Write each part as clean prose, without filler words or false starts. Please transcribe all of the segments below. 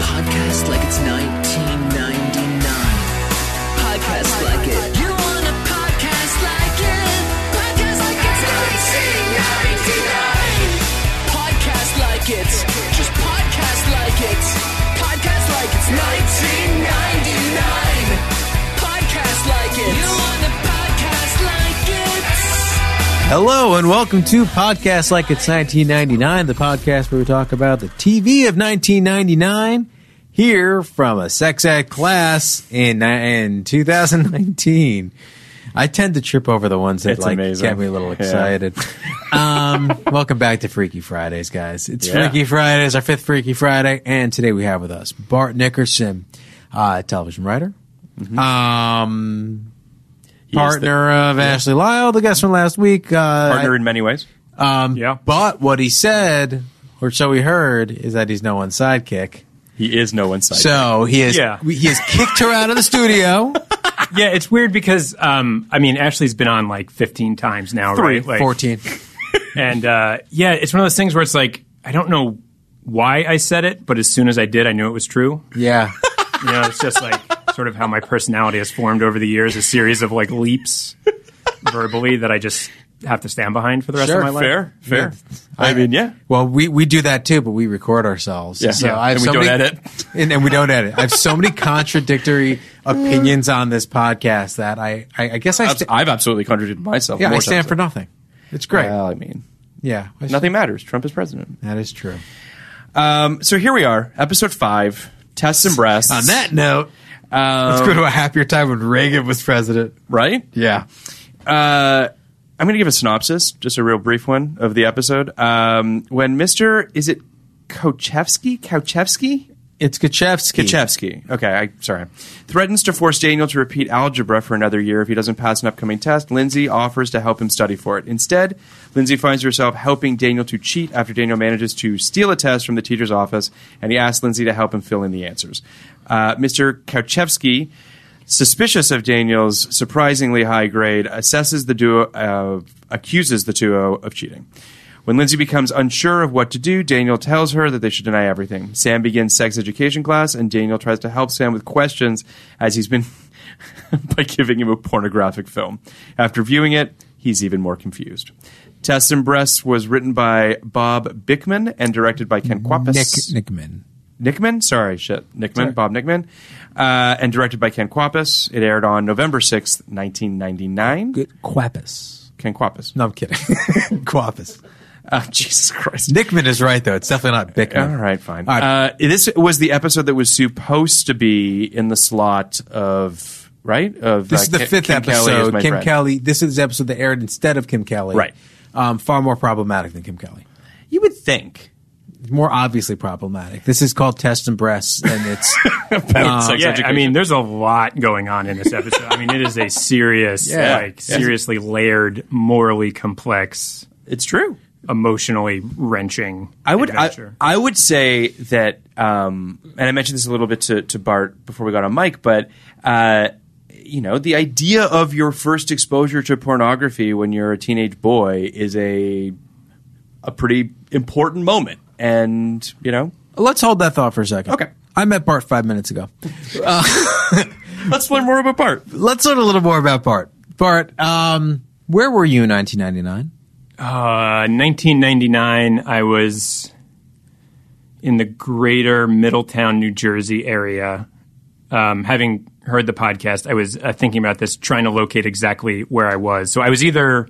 Podcast like it's 1999. Podcast like it. You want a podcast like it? Podcast like it's 1999. Podcast like it. Just podcast like it. Podcast like it's 1999. Podcast like it. You want a podcast like it? Hello and welcome to Podcast Like It's 1999, the podcast where we talk about the TV of 1999. Here from a sex ed class in 2019. I tend to trip over the ones that get me a little excited. Yeah. Welcome back to Freaky Fridays, guys. It's Freaky Fridays, our fifth Freaky Friday, and today we have with us Bart Nickerson, television writer, partner of Ashley Lyle, the guest from last week. Partner in many ways. But what he said, or so we heard, is that he's no one's sidekick. He is no one's sidekick. So he has kicked her out of the studio. Yeah, it's weird because, Ashley's been on like 15 times now, 14. And it's one of those things where it's like, I don't know why I said it, but as soon as I did, I knew it was true. Yeah. You know, it's just like sort of how my personality has formed over the years, a series of like leaps verbally that I just have to stand behind for the rest of my life. Fair. Yeah. Well, we do that too, but we record ourselves. Yeah. So and we don't edit. And we don't edit. I have so many contradictory opinions on this podcast that I guess I've absolutely contradicted myself. Yeah, I stand for nothing. It's great. Well, nothing matters. Trump is president. That is true. So here we are, episode 5, Tests and Breasts. On that note, let's go to a happier time when Reagan was president. Right? Yeah. I'm going to give a synopsis, just a real brief one of the episode. When Mr. Is it Kachevsky? It's Kachevsky. Okay, sorry. Threatens to force Daniel to repeat algebra for another year if he doesn't pass an upcoming test. Lindsay offers to help him study for it. Instead, Lindsay finds herself helping Daniel to cheat after Daniel manages to steal a test from the teacher's office, and he asks Lindsay to help him fill in the answers. Mr. Kachevsky, suspicious of Daniel's surprisingly high grade, accuses the duo of cheating. When Lindsay becomes unsure of what to do, Daniel tells her that they should deny everything. Sam begins sex education class, and Daniel tries to help Sam with questions as he's been by giving him a pornographic film. After viewing it, he's even more confused. Tests and Breasts was written by Bob Bickman and directed by Ken Quapis. Bob Nickerson, and directed by Ken Quapis. It aired on November 6th, 1999. Ken Quapis. No, I'm kidding. Quapis. Jesus Christ. Nickman is right, though. It's definitely not Bickman. All right, fine. All right. This was the episode that was supposed to be in the slot of, right? This is the fifth episode. Kim Kelly. This is the episode that aired instead of Kim Kelly. Right. Far more problematic than Kim Kelly. You would think. more obviously problematic. This is called Tests and Breasts, and it's about sex education. I mean, there's a lot going on in this episode. I mean, it is a serious, seriously layered, morally complex. It's true. Emotionally wrenching. I would say that, and I mentioned this a little bit to Bart before we got on mic, but you know, the idea of your first exposure to pornography when you're a teenage boy is a pretty important moment. And, you know, let's hold that thought for a second. Okay. I met Bart 5 minutes ago. Let's learn more about Bart. Let's learn a little more about Bart. Bart, where were you in 1999? 1999, I was in the greater Middletown, New Jersey area. Having heard the podcast, I was thinking about this, trying to locate exactly where I was. So I was either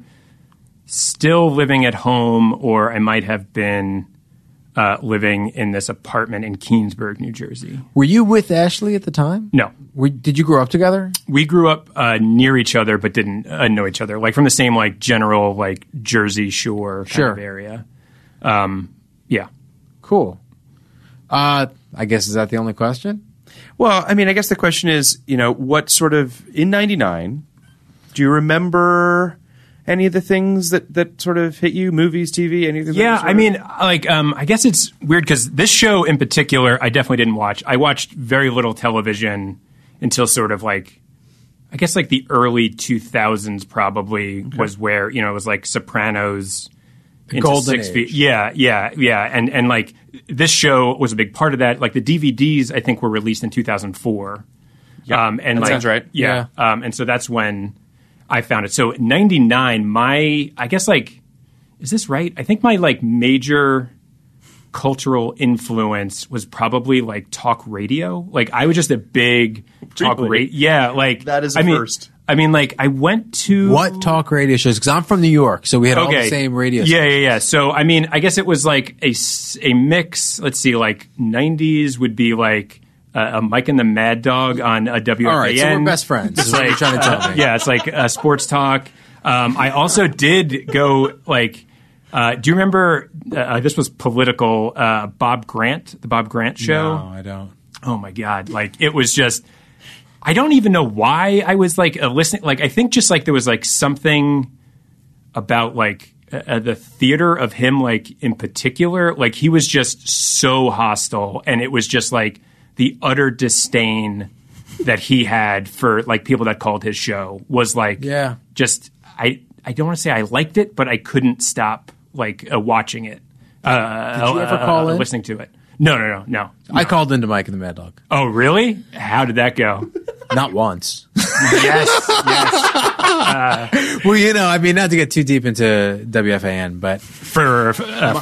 still living at home, or I might have been living in this apartment in Keansburg, New Jersey. Were you with Ashley at the time? No. Did you grow up together? We grew up near each other, but didn't know each other. Like from the same like general like Jersey Shore kind of area. Yeah. Cool. I guess is that the only question? Well, I mean, I guess the question is, you know, what sort of in '99? Do you remember any of the things that sort of hit you? Movies, TV, anything? Yeah, I mean, like, I guess it's weird because this show in particular, I definitely didn't watch. I watched very little television until sort of like, I guess like the early 2000s probably was where, you know, it was like Sopranos. The golden age. Yeah. And like this show was a big part of that. Like the DVDs, I think, were released in 2004. Yep. And that sounds right. Yeah. And so that's when I found it. So 99, I guess like, is this right? I think my like major cultural influence was probably like talk radio. Like I was just a big talk radio. Yeah. Like that is first. I mean, like I went to what talk radio shows? Because I'm from New York, so we had all the same radio shows. Yeah. So I mean, I guess it was like a mix. Let's see, like '90s would be like a Mike and the Mad Dog on a WFAN. All right, so we're best friends. Is like, what you're trying to tell me? Yeah, it's like sports talk. I also did go like. Do you remember? This was political. Bob Grant, the Bob Grant show. No, I don't. Oh my God! Like it was just. I don't even know why I was like listening. Like I think just like there was like something about like the theater of him like in particular. Like he was just so hostile, and it was just like the utter disdain that he had for like people that called his show was like just I don't want to say I liked it, but I couldn't stop like watching it. Did you ever call in? Listening to it. No. I called into Mike and the Mad Dog. Oh, really? How did that go? Not once. Yes. Well, you know, I mean, not to get too deep into WFAN, but for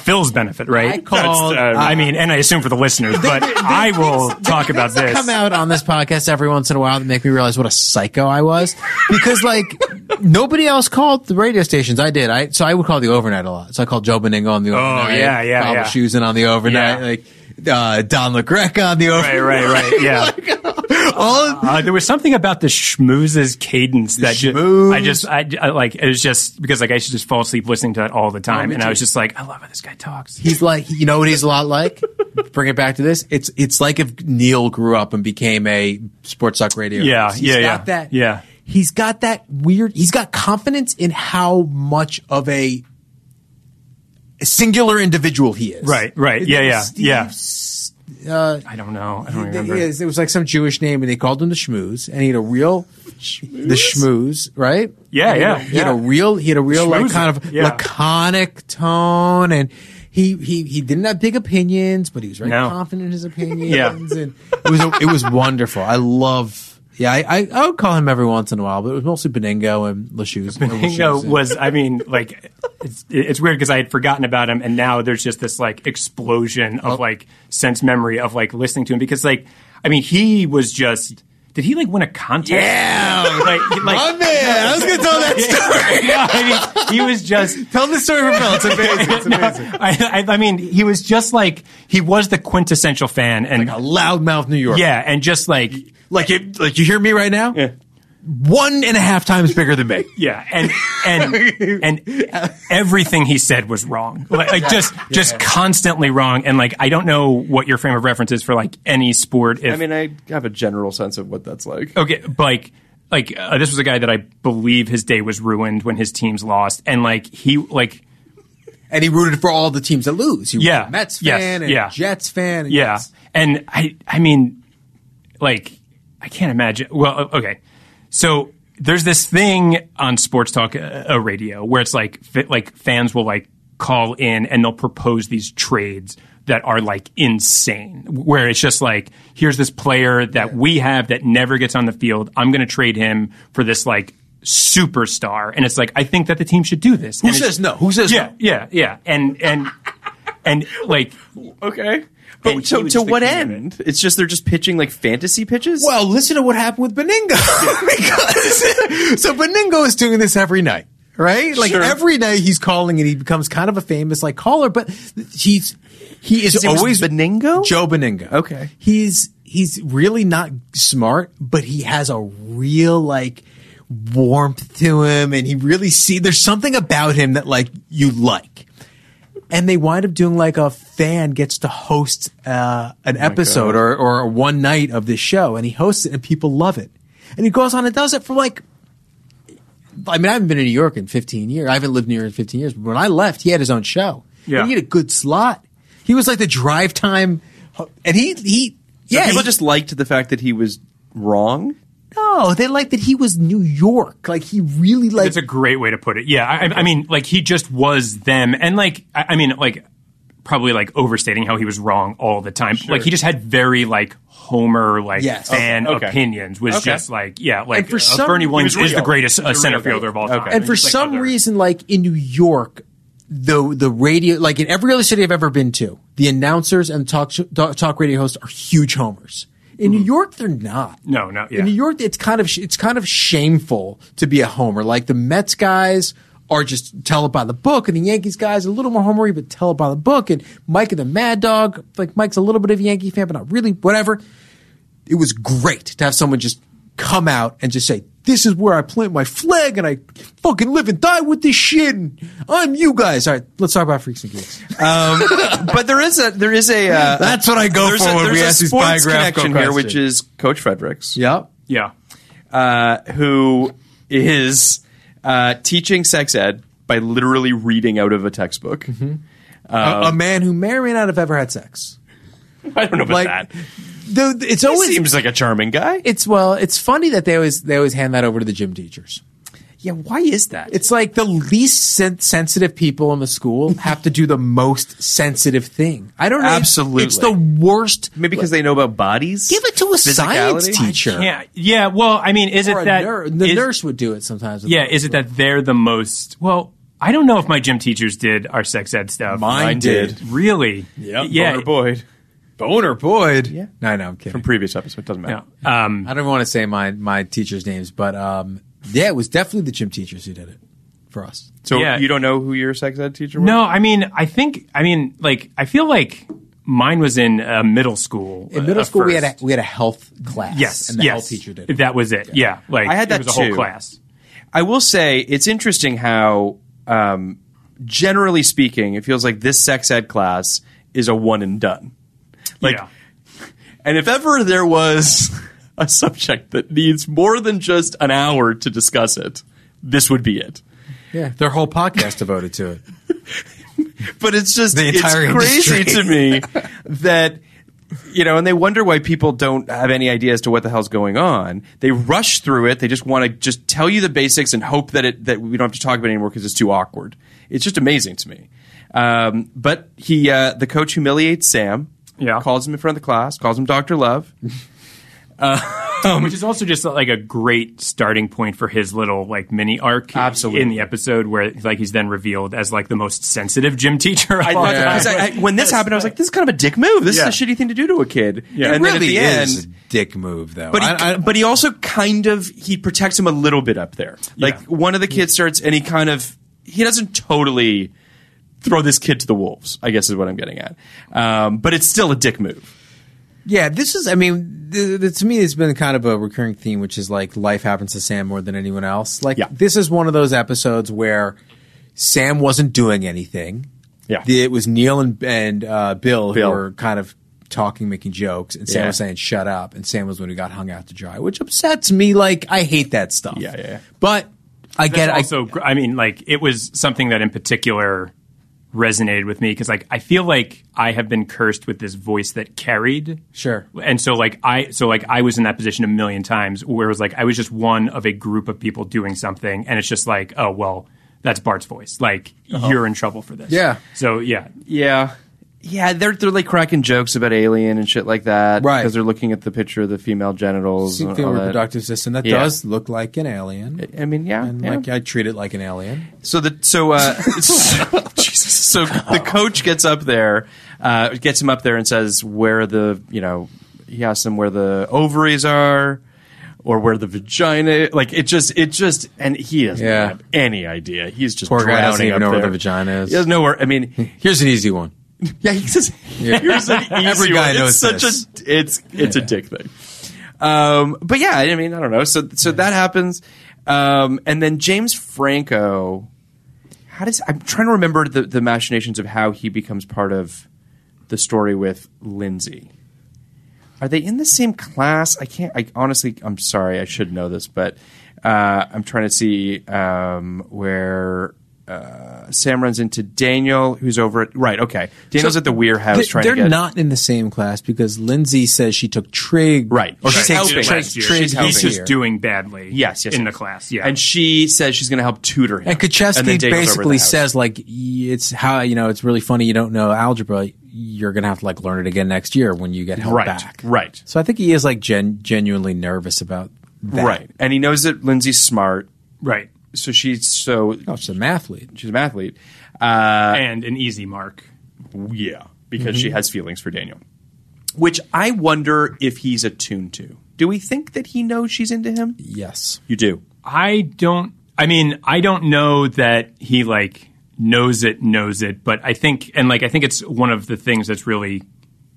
Phil's benefit, right? I called. I mean, and I assume for the listeners, but I will talk about this. Come out on this podcast every once in a while to make me realize what a psycho I was, because like nobody else called the radio stations. I did. So I would call the overnight a lot. So I called Joe Benigno on the overnight. Bob Shoesen on the overnight. Yeah. Like. Don LaGreca on the overnight. Right. Yeah. There was something about the Schmooze's cadence that I like. It was just because like I should just fall asleep listening to that all the time, I was just like, I love how this guy talks. He's like, you know what he's a lot like. Bring it back to this. It's like if Neil grew up and became a sports talk radio. He's got that weird. He's got confidence in how much of a singular individual he is. Right. Steve. I don't know. I don't remember. It was like some Jewish name, and they called him the Schmooze, and he had a real the Schmooze, right? Yeah. He had a real like kind of laconic tone, and he didn't have big opinions, but he was very confident in his opinions. And it was wonderful. I love. Yeah, I would call him every once in a while, but it was mostly Benigno and LaShoes. Benigno was, I mean, like, it's weird because I had forgotten about him, and now there's just this, like, explosion of, like, sense memory of, like, listening to him. Because, like, I mean, he was just – did he, like, win a contest? Yeah! My man! I was going to tell that story! No, I mean, he was just – tell the story for Phil. It's amazing. No, I mean, he was just, like – he was the quintessential fan. And like a loudmouth New Yorker. Yeah, and just, like – like you hear me right now? Yeah. one and a half times bigger than me. Yeah, and everything he said was wrong. Like just constantly wrong. And like, I don't know what your frame of reference is for like any sport. I mean, I have a general sense of what that's like. Okay, but like this was a guy that I believe his day was ruined when his teams lost, and like he like. And he rooted for all the teams that lose. He was a Mets fan and Jets fan. And and I mean, like, I can't imagine. Well, okay. So there's this thing on sports talk radio where it's like fans will like call in and they'll propose these trades that are like insane, where it's just like, here's this player that we have that never gets on the field. I'm going to trade him for this like superstar. And it's like, I think that the team should do this. Who says no? Yeah. And like, okay. But and so to what end? It's just they're just pitching like fantasy pitches? Well, listen to what happened with Benigno. So Benigno is doing this every night, right? Like every night he's calling and he becomes kind of a famous like caller, but he is always Benigno? Joe Benigno. Okay. He's really not smart, but he has a real like warmth to him, and he really there's something about him that like you like. And they wind up doing like a fan gets to host an episode or one night of this show, and he hosts it and people love it. And he goes on and does it for like – I mean, I haven't been in New York in 15 years. I haven't lived in New York in 15 years. But when I left, he had his own show. Yeah. And he had a good slot. He was like the drive time – and people just liked the fact that he was wrong. No, they like that he was New York. Like, he really liked... That's a great way to put it. Yeah, I mean, like, he just was them. And, like, I mean, like, probably, like, overstating how he was wrong all the time. Sure. Like, he just had very, like, Homer, like, fan opinions. Was just, like, yeah, like, Bernie Williams is the greatest center fielder of all time. And for some reason, like, in New York... The radio, like in every other city I've ever been to, the announcers and talk radio hosts are huge homers. In New York, they're not. No, yeah. In New York, it's kind of shameful to be a homer. Like the Mets guys are just tell it by the book, and the Yankees guys are a little more homery, but tell it by the book. And Mike and the Mad Dog, like Mike's a little bit of a Yankee fan, but not really. Whatever. It was great to have someone just come out and just say, this is where I plant my flag, and I fucking live and die with this shit. And I'm you guys. All right, let's talk about Freaks and Geeks. But there is a. That's what I go for when we ask these biographical questions. There's a sports connection here, which is Coach Fredericks. Yep. Yeah. Who is teaching sex ed by literally reading out of a textbook. Mm-hmm. A man who may or may not have ever had sex. I don't know about that. He seems like a charming guy. It's funny that they always hand that over to the gym teachers. Yeah, why is that? It's like the least sensitive people in the school have to do the most sensitive thing. I don't know. Absolutely, it's the worst. Maybe because they know about bodies. Give it to a science teacher. Yeah. Well, I mean, is or it that the nurse would do it sometimes? Is it that they're the most? Well, I don't know if my gym teachers did our sex ed stuff. Mine did. Really? Yep. Yeah. Boner Boyd. Boner Boyd. Yeah. No, I'm kidding. From previous episode. Doesn't matter. No. I don't want to say my teachers' names, but it was definitely the gym teachers who did it for us. So you don't know who your sex ed teacher was? No, I mean, I feel like mine was in middle school. In middle school, we had a health class. Yes. And the health teacher did it. That was it. Yeah. Like, I had that whole class. I will say it's interesting how, generally speaking, it feels like this sex ed class is a one and done. Like, and if ever there was a subject that needs more than just an hour to discuss it, this would be it. Yeah, their whole podcast devoted to it. But it's just it's crazy to me that, you know, and they wonder why people don't have any idea as to what the hell's going on. They rush through it. They just want to just tell you the basics and hope that we don't have to talk about it anymore because it's too awkward. It's just amazing to me. But he the coach humiliates Sam. Yeah. Calls him in front of the class. Calls him Dr. Love. Which is also just like a great starting point for his little like mini arc in the episode where like he's then revealed as like the most sensitive gym teacher. When this happened, I was like, this is kind of a dick move. This is a shitty thing to do to a kid. Yeah. And really then at the is end, a dick move, though. But he also kind of – he protects him a little bit up there. Like one of the kids starts and he kind of – he doesn't totally – throw this kid to the wolves, I guess is what I'm getting at. But it's still a dick move. Yeah, this is, I mean, to me, it's been kind of a recurring theme, which is like life happens to Sam more than anyone else. Like, yeah. This is one of those episodes where Sam wasn't doing anything. Yeah. It was Neil and Bill who were kind of talking, making jokes, and Sam was saying, shut up. And Sam was the one who got hung out to dry, which upsets me. Like, I hate that stuff. Yeah, yeah. But I get it. Also, I mean, like, it was something that in particular resonated with me because, like, I feel like I have been cursed with this voice that carried. Sure. And so, like, I was in that position a million times where it was like I was just one of a group of people doing something, and it's just like, oh, well, that's Bart's voice. Like, you're in trouble for this. Yeah. So, yeah. Yeah. Yeah, they're like cracking jokes about Alien and shit like that. Right. Because they're looking at the picture of the female genitals. The female reproductive system. That does look like an alien. I mean, yeah. And like, I treat it like an alien. So the coach gets up there, gets him up there and says where the, you know, he asks him where the ovaries are. Or where the vagina, like it just, and he doesn't have any idea. He's just poor drowning guy doesn't even know where the vagina is. He doesn't know where. I mean, here's an easy one. Yeah, he says, here's an easy every guy one. Knows it's this. Such a, it's a dick thing. But yeah, I mean, I don't know. So that happens, and then James Franco. I'm trying to remember the machinations of how he becomes part of the story with Lindsay. Are they in the same class? I'm sorry. I should know this, but I'm trying to see where Sam runs into Daniel, who's over at – right, okay. Daniel's at the Weir house They're not in the same class because Lindsay says she took trig. Right. Or she's helping. He's just doing badly in the class. Yeah. And she says she's going to help tutor him. And Kachevsky basically says, like, it's how – you know, it's really funny you don't know algebra. You're going to have to like learn it again next year when you get help back. Right. So I think he is like genuinely nervous about that. Right. And he knows that Lindsay's smart. Right. So she's a mathlete. She's a mathlete. And an easy mark. Yeah. Because she has feelings for Daniel, which I wonder if he's attuned to. Do we think that he knows she's into him? Yes. You do. I don't know that he like knows it, but I think, and like I think it's one of the things that's really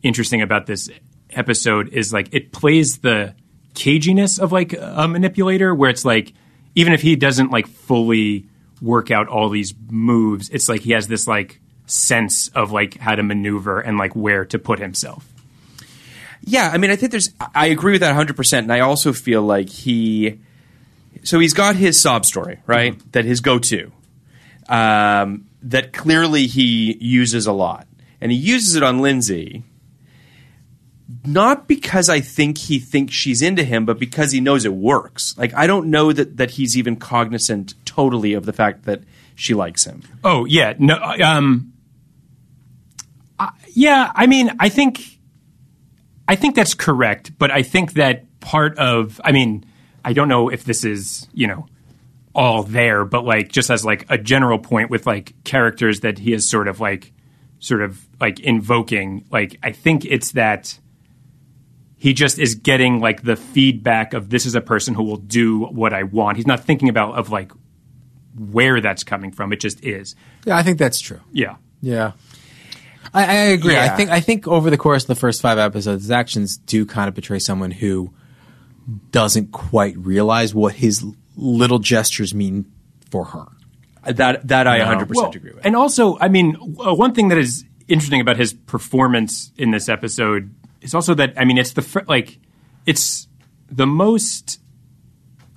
interesting about this episode is like it plays the caginess of like a manipulator where it's like even if he doesn't like fully work out all these moves, it's like he has this like sense of like how to maneuver and like where to put himself. Yeah, I mean, I think I agree with that 100%, and I also feel like he's got his sob story, right? Mm-hmm. That his go-to. That clearly he uses a lot. And he uses it on Lindsay, not because I think he thinks she's into him, but because he knows it works. Like, I don't know that he's even cognizant totally of the fact that she likes him. Oh, yeah. No. Yeah, I mean, I think that's correct, but I think that part of – I mean, I don't know if this is, you know – all there, but like just as like a general point with like characters that he is sort of like invoking, like I think it's that he just is getting like the feedback of this is a person who will do what I want. He's not thinking about of like where that's coming from. It just is. Yeah, I think that's true. Yeah. Yeah. I agree. Yeah. I think over the course of the first 5 episodes, his actions do kind of portray someone who doesn't quite realize what his little gestures mean for her. That I 100% agree with. And also, I mean, one thing that is interesting about his performance in this episode is also that, I mean, it's the most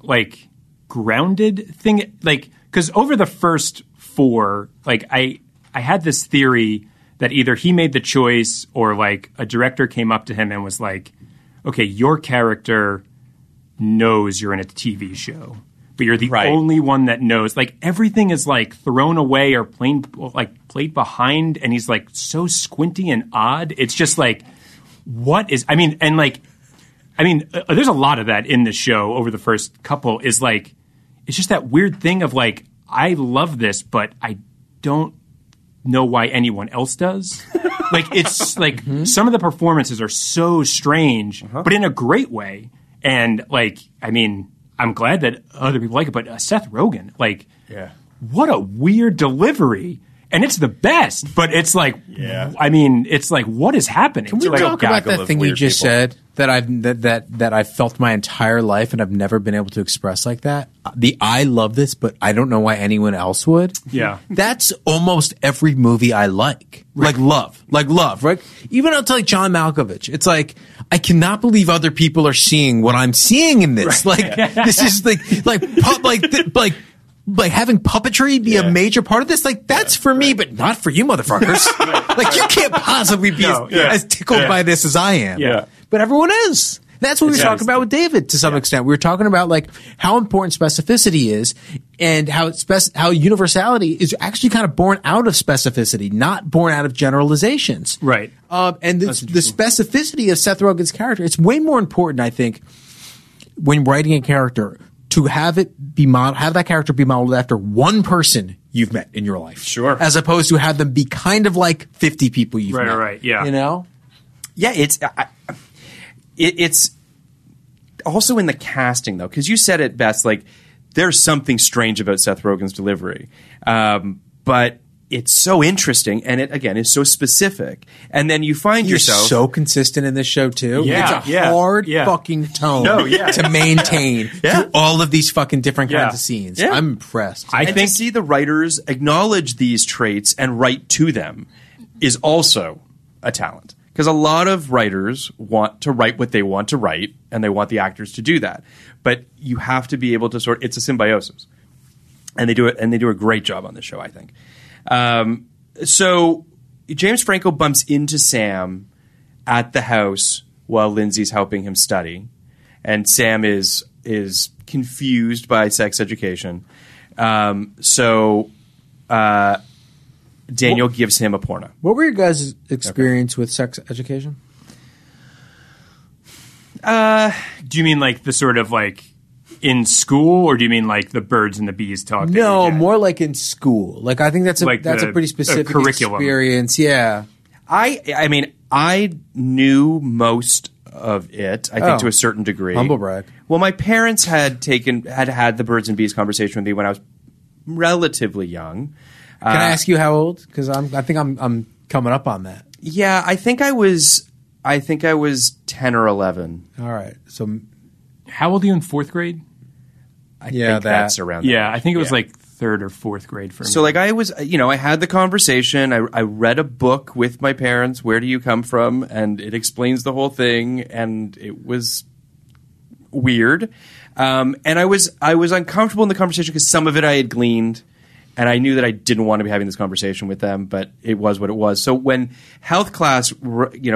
like grounded thing, like, because over the first 4, like I had this theory that either he made the choice or like a director came up to him and was like, okay, your character knows you're in a TV show, but you're the only one that knows. Like everything is like thrown away or played behind, and he's like so squinty and odd. It's just like, what is? I mean, and like, I mean, there's a lot of that in the show. Over the first couple, is like, it's just that weird thing of like, I love this, but I don't know why anyone else does. Like it's like some of the performances are so strange, but in a great way. And, like, I mean, I'm glad that other people like it, but Seth Rogen, like, what a weird delivery. and it's the best, but it's like, yeah. I mean, it's like, what is happening? Can we talk about that thing you just said that I've felt my entire life and I've never been able to express like that? I love this, but I don't know why anyone else would. Yeah. That's almost every movie I like. Right. Like love, right? Even up to like John Malkovich. It's like, I cannot believe other people are seeing what I'm seeing in this. Right. Like, this is like having puppetry be a major part of this, like that's for me, but not for you motherfuckers. Like you can't possibly be as tickled by this as I am. Yeah. But everyone is. That's what we were talking about with David to some extent. We were talking about like how important specificity is and how universality is actually kind of born out of specificity, not born out of generalizations. Right. And the specificity of Seth Rogen's character, it's way more important, I think, when writing a character to have that character be modeled after one person you've met in your life. Sure. As opposed to have them be kind of like 50 people you've met. Right, yeah. You know? Yeah, it's also in the casting, though, because you said it best, like, there's something strange about Seth Rogen's delivery. But it's so interesting, and it, again, is so specific. And then you find yourself so consistent in this show, too. Yeah, it's a hard fucking tone to maintain through all of these fucking different kinds of scenes. Yeah. I'm impressed. I think to see the writers acknowledge these traits and write to them is also a talent. Because a lot of writers want to write what they want to write, and they want the actors to do that. But you have to be able to sort – it's a symbiosis. And they do it, and they do a great job on this show, I think. So James Franco bumps into Sam at the house while Lindsay's helping him study, and Sam is confused by sex education. So Daniel gives him a porno. What were your guys' experience with sex education? Do you mean like the sort of like in school, or do you mean like the birds and the bees talk? No, more like in school. Like I think that's a pretty specific curriculum experience. Yeah, I mean I knew most of it. I think to a certain degree. Humble brag. Well, my parents had the birds and bees conversation with me when I was relatively young. Can I ask you how old? Because I think I'm coming up on that. Yeah, I think I was 10 or 11. All right, so how old are you in fourth grade? I think that's around. Yeah, that. I think it was like third or fourth grade for me. So like I was, you know, I had the conversation. I read a book with my parents. Where do you come from? And it explains the whole thing. And it was weird. And I was uncomfortable in the conversation because some of it I had gleaned, and I knew that I didn't want to be having this conversation with them. But it was what it was. So when health class,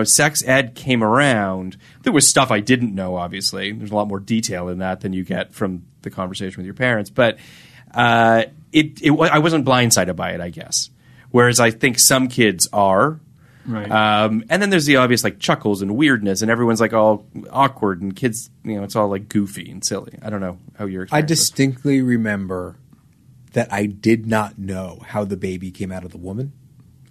sex ed came around, there was stuff I didn't know. Obviously, there's a lot more detail in that than you get from the conversation with your parents. But I wasn't blindsided by it, I guess. Whereas I think some kids are. Right. And then there's the obvious like chuckles and weirdness, and everyone's like all awkward, and kids, it's all like goofy and silly. I don't know how your experience was. I distinctly remember that I did not know how the baby came out of the woman.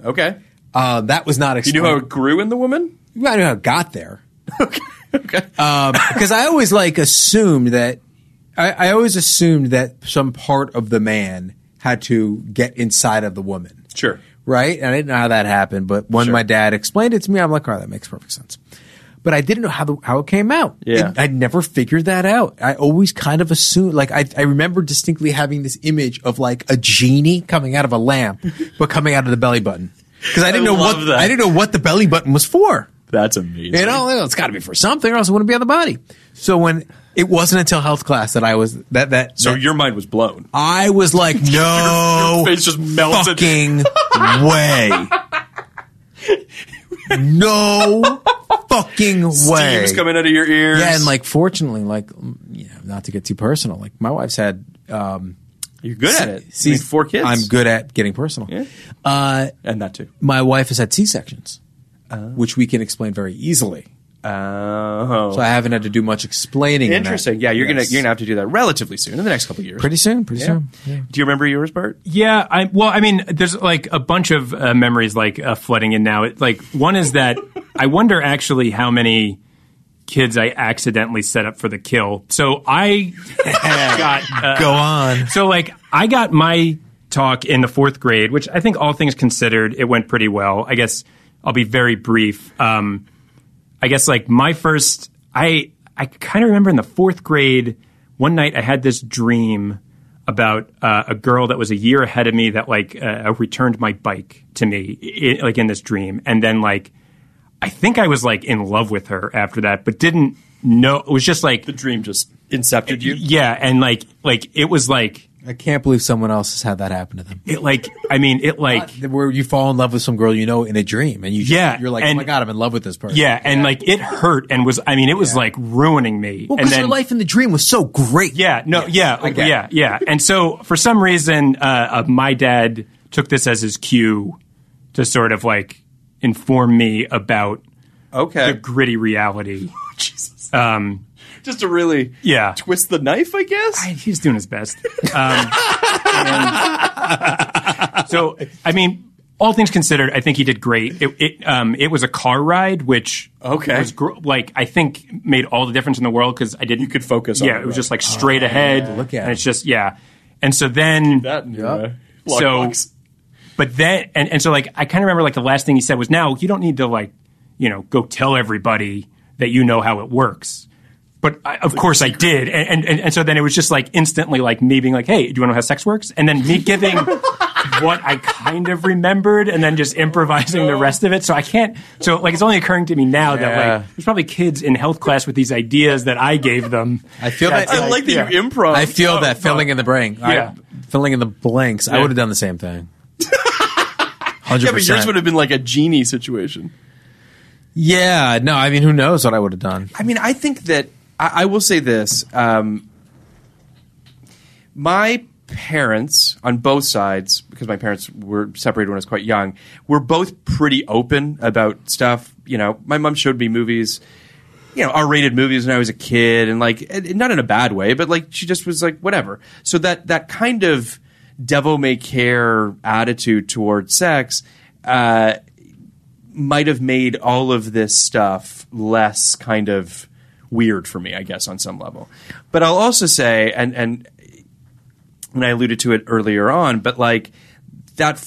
Okay. That was not explained. You knew how it grew in the woman? I knew how it got there. Okay. Because I always assumed that – I always assumed that some part of the man had to get inside of the woman. Sure. Right? And I didn't know how that happened. But when my dad explained it to me, I'm like, oh, that makes perfect sense. But I didn't know how it came out. Yeah. I never figured that out. I always kind of assumed, I remember distinctly having this image of a genie coming out of a lamp, but coming out of the belly button. Because I didn't know what the belly button was for. That's amazing. It's got to be for something, or else it wouldn't be on the body. So it wasn't until health class that I was that. So your mind was blown. I was like, no, your face just melted. Fucking way. No fucking way. Steam's coming out of your ears. Yeah, and fortunately, not to get too personal, my wife's had you're good at it. See, 4 kids. I'm good at getting personal. Yeah. And that too. My wife has had C-sections, which we can explain very easily. Oh. So I haven't had to do much explaining. Interesting. Yeah, you're gonna have to do that relatively soon in the next couple of years. Pretty soon. Yeah. Do you remember yours, Bart? Yeah. There's a bunch of memories flooding in now. One is that I wonder actually how many kids I accidentally set up for the kill. So I got – go on. So I got my – talk in the fourth grade, which I think all things considered, it went pretty well. I guess I'll be very brief. I guess like my first, I kind of remember in the fourth grade, one night I had this dream about a girl that was a year ahead of me that like returned my bike to me, like in this dream. And then like, I think I was like in love with her after that, but didn't know. It was just like. The dream just incepted you? Yeah. And like it was like. I can't believe someone else has had that happen to them. It like, I mean, it like. Where you fall in love with some girl you know in a dream and you just, yeah, you're like, and, oh my God, I'm in love with this person. Yeah, yeah. And like it hurt and was, I mean, it was like ruining me. Well, because your life in the dream was so great. Yeah, no, yeah. And so for some reason, my dad took this as his cue to sort of like inform me about the gritty reality. Jesus. Just to really twist the knife, I guess? He's doing his best. So, I mean, all things considered, I think he did great. It was a car ride, which was like I think made all the difference in the world because I didn't. You could focus on it. Yeah, it was just like straight ahead. Yeah. Look at it. And it's just, And so then. That lockbox. But then, and so like I kind of remember like the last thing he said was, now you don't need to like, you know, go tell everybody that you know how it works. But of course I did. And so then it was just like instantly like me being like, hey, do you want to know how sex works? And then me giving what I kind of remembered and then just improvising the rest of it. So I can't – so like it's only occurring to me now that like there's probably kids in health class with these ideas that I gave them. I feel that. I like that you improv. I feel that filling in the brain. Yeah. Filling in the blanks. Yeah. I would have done the same thing. 100%. Yeah, but yours would have been like a genie situation. Yeah. No, I mean who knows what I would have done. I mean I think that – I will say this. My parents on both sides, because my parents were separated when I was quite young, were both pretty open about stuff. You know, my mom showed me movies, you know, R-rated movies when I was a kid and like not in a bad way, but like she just was like whatever. So that kind of devil-may-care attitude toward sex might have made all of this stuff less kind of – weird for me, I guess, on some level. But I'll also say, and I alluded to it earlier on, but like that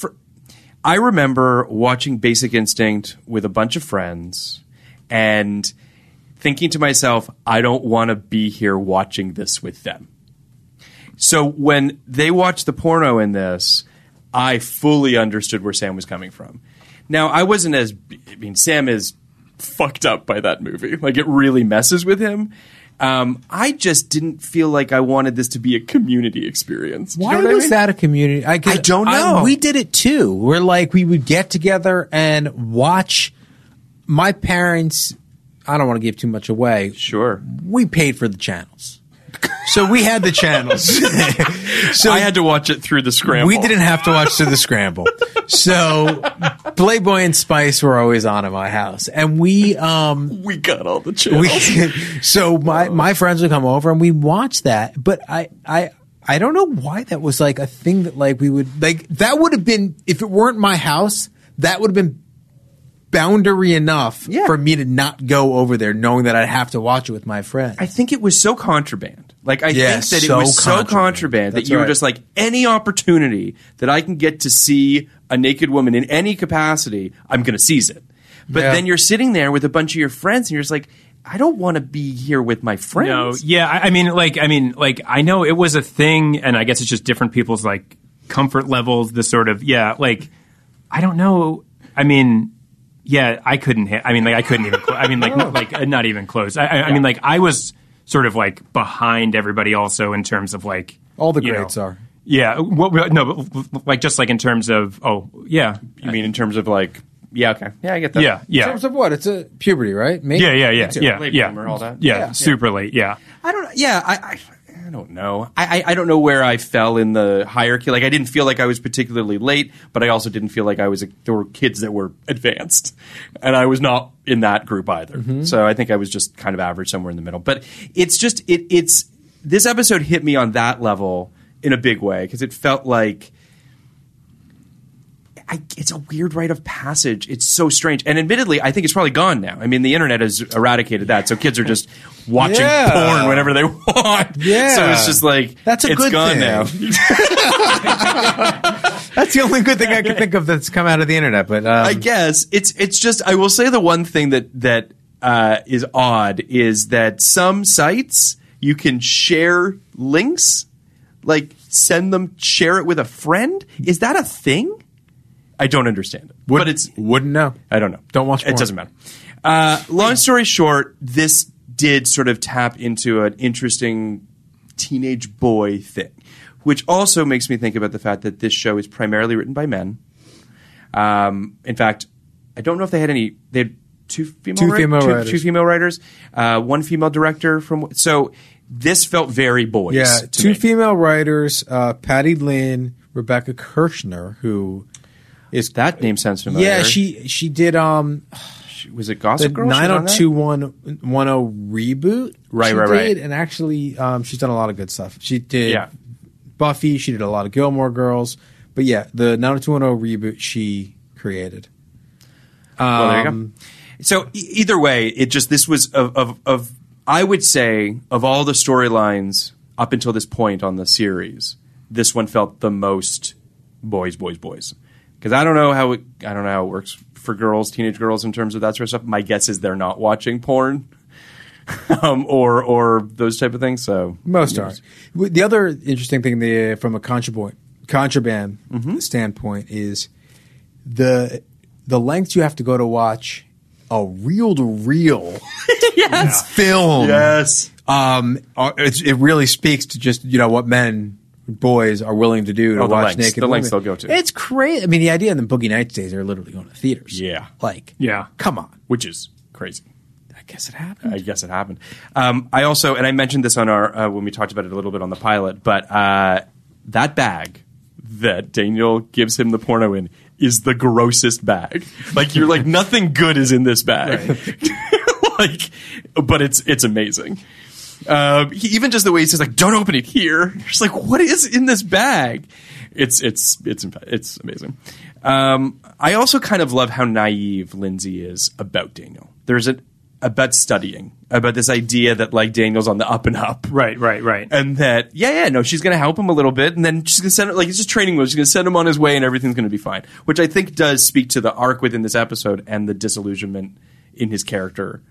I remember watching Basic Instinct with a bunch of friends and thinking to myself, I don't want to be here watching this with them. So when they watched the porno in this, I fully understood where Sam was coming from. Now, I wasn't as – I mean, Sam is – fucked up by that movie. Like it really messes with him. I just didn't feel like I wanted this to be a community experience. Why was that a community? I don't know. We did it too. We're like, we would get together and watch my parents. I don't want to give too much away. Sure. We paid for the channels. So we had the channels. So I had to watch it through the scramble. We didn't have to watch through the scramble. So Playboy and Spice were always on at my house. And we got all the channels. So my friends would come over and we watched that. But I don't know why that was like a thing that like we would – like that would have been – if it weren't my house, that would have been boundary enough for me to not go over there knowing that I'd have to watch it with my friends. I think it was so contraband. Like I think that it was so contraband that you were just like, any opportunity that I can get to see a naked woman in any capacity, I'm going to seize it. But then you're sitting there with a bunch of your friends and you're just like, I don't want to be here with my friends. No, yeah, I mean, like I know it was a thing and I guess it's just different people's like comfort levels, the sort of, like I don't know. I mean, yeah, I couldn't hit. I mean, like I couldn't even. I mean, like not even close. I mean, like I was sort of like behind everybody also in terms of like all the grades are. Yeah, but like just like in terms of You mean in terms of like I get that. Yeah. In terms of what? It's a puberty, right? Maybe? Yeah. Late bloomer, all that. Yeah, super late. Yeah. I don't. Yeah, I don't know. I don't know where I fell in the hierarchy. Like I didn't feel like I was particularly late, but I also didn't feel like I was – there were kids that were advanced, and I was not in that group either. Mm-hmm. So I think I was just kind of average somewhere in the middle. But it's just it's – this episode hit me on that level in a big way because it felt like – it's a weird rite of passage. It's so strange. And admittedly, I think it's probably gone now. I mean, the internet has eradicated that. So kids are just watching porn whenever they want. Yeah. So it's just like, that's a good thing. Now. That's the only good thing I can think of that's come out of the internet. But I guess it's just, I will say the one thing that is odd is that some sites you can share links, like share it with a friend. Is that a thing? I don't understand it. Wouldn't know. I don't know. Don't watch porn. It doesn't matter. Long story short, this did sort of tap into an interesting teenage boy thing, which also makes me think about the fact that this show is primarily written by men. In fact, I don't know if they had any. They had two female writers. Two female writers. One female director from. So this felt very boys. Yeah, two female writers: Patty Lynn, Rebecca Kirshner, who. Is that name sounds familiar? Yeah, she did. Was it Gossip Girl? 90210 reboot. Right. And actually, she's done a lot of good stuff. She did Buffy. She did a lot of Gilmore Girls. But yeah, the 90210 reboot she created. Well, there you go. So either way, it just this was of I would say of all the storylines up until this point on the series, this one felt the most boys. Because I don't know how it works for girls, teenage girls, in terms of that sort of stuff. My guess is they're not watching porn, or those type of things. So most are. The other interesting thing from a contraband standpoint is the lengths you have to go to watch a reel-to-reel film. Yes, it really speaks to just what men. Boys are willing to do to watch naked women. The lengths they'll go to. It's crazy. I mean, the idea in the Boogie Nights days, they're literally going to theaters. Yeah. Come on. Which is crazy. I guess it happened. I also, and I mentioned this on our, when we talked about it a little bit on the pilot, but that bag that Daniel gives him the porno in is the grossest bag. You're like, nothing good is in this bag. Right. But it's amazing. Even just the way he says, don't open it here. You're just like, what is in this bag? It's amazing. I also kind of love how naive Lindsay is about Daniel. About this idea that Daniel's on the up and up. Right. And that, she's going to help him a little bit. And then she's going to send him, it's just training wheels. She's going to send him on his way and everything's going to be fine. Which I think does speak to the arc within this episode and the disillusionment in his character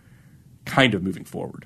kind of moving forward.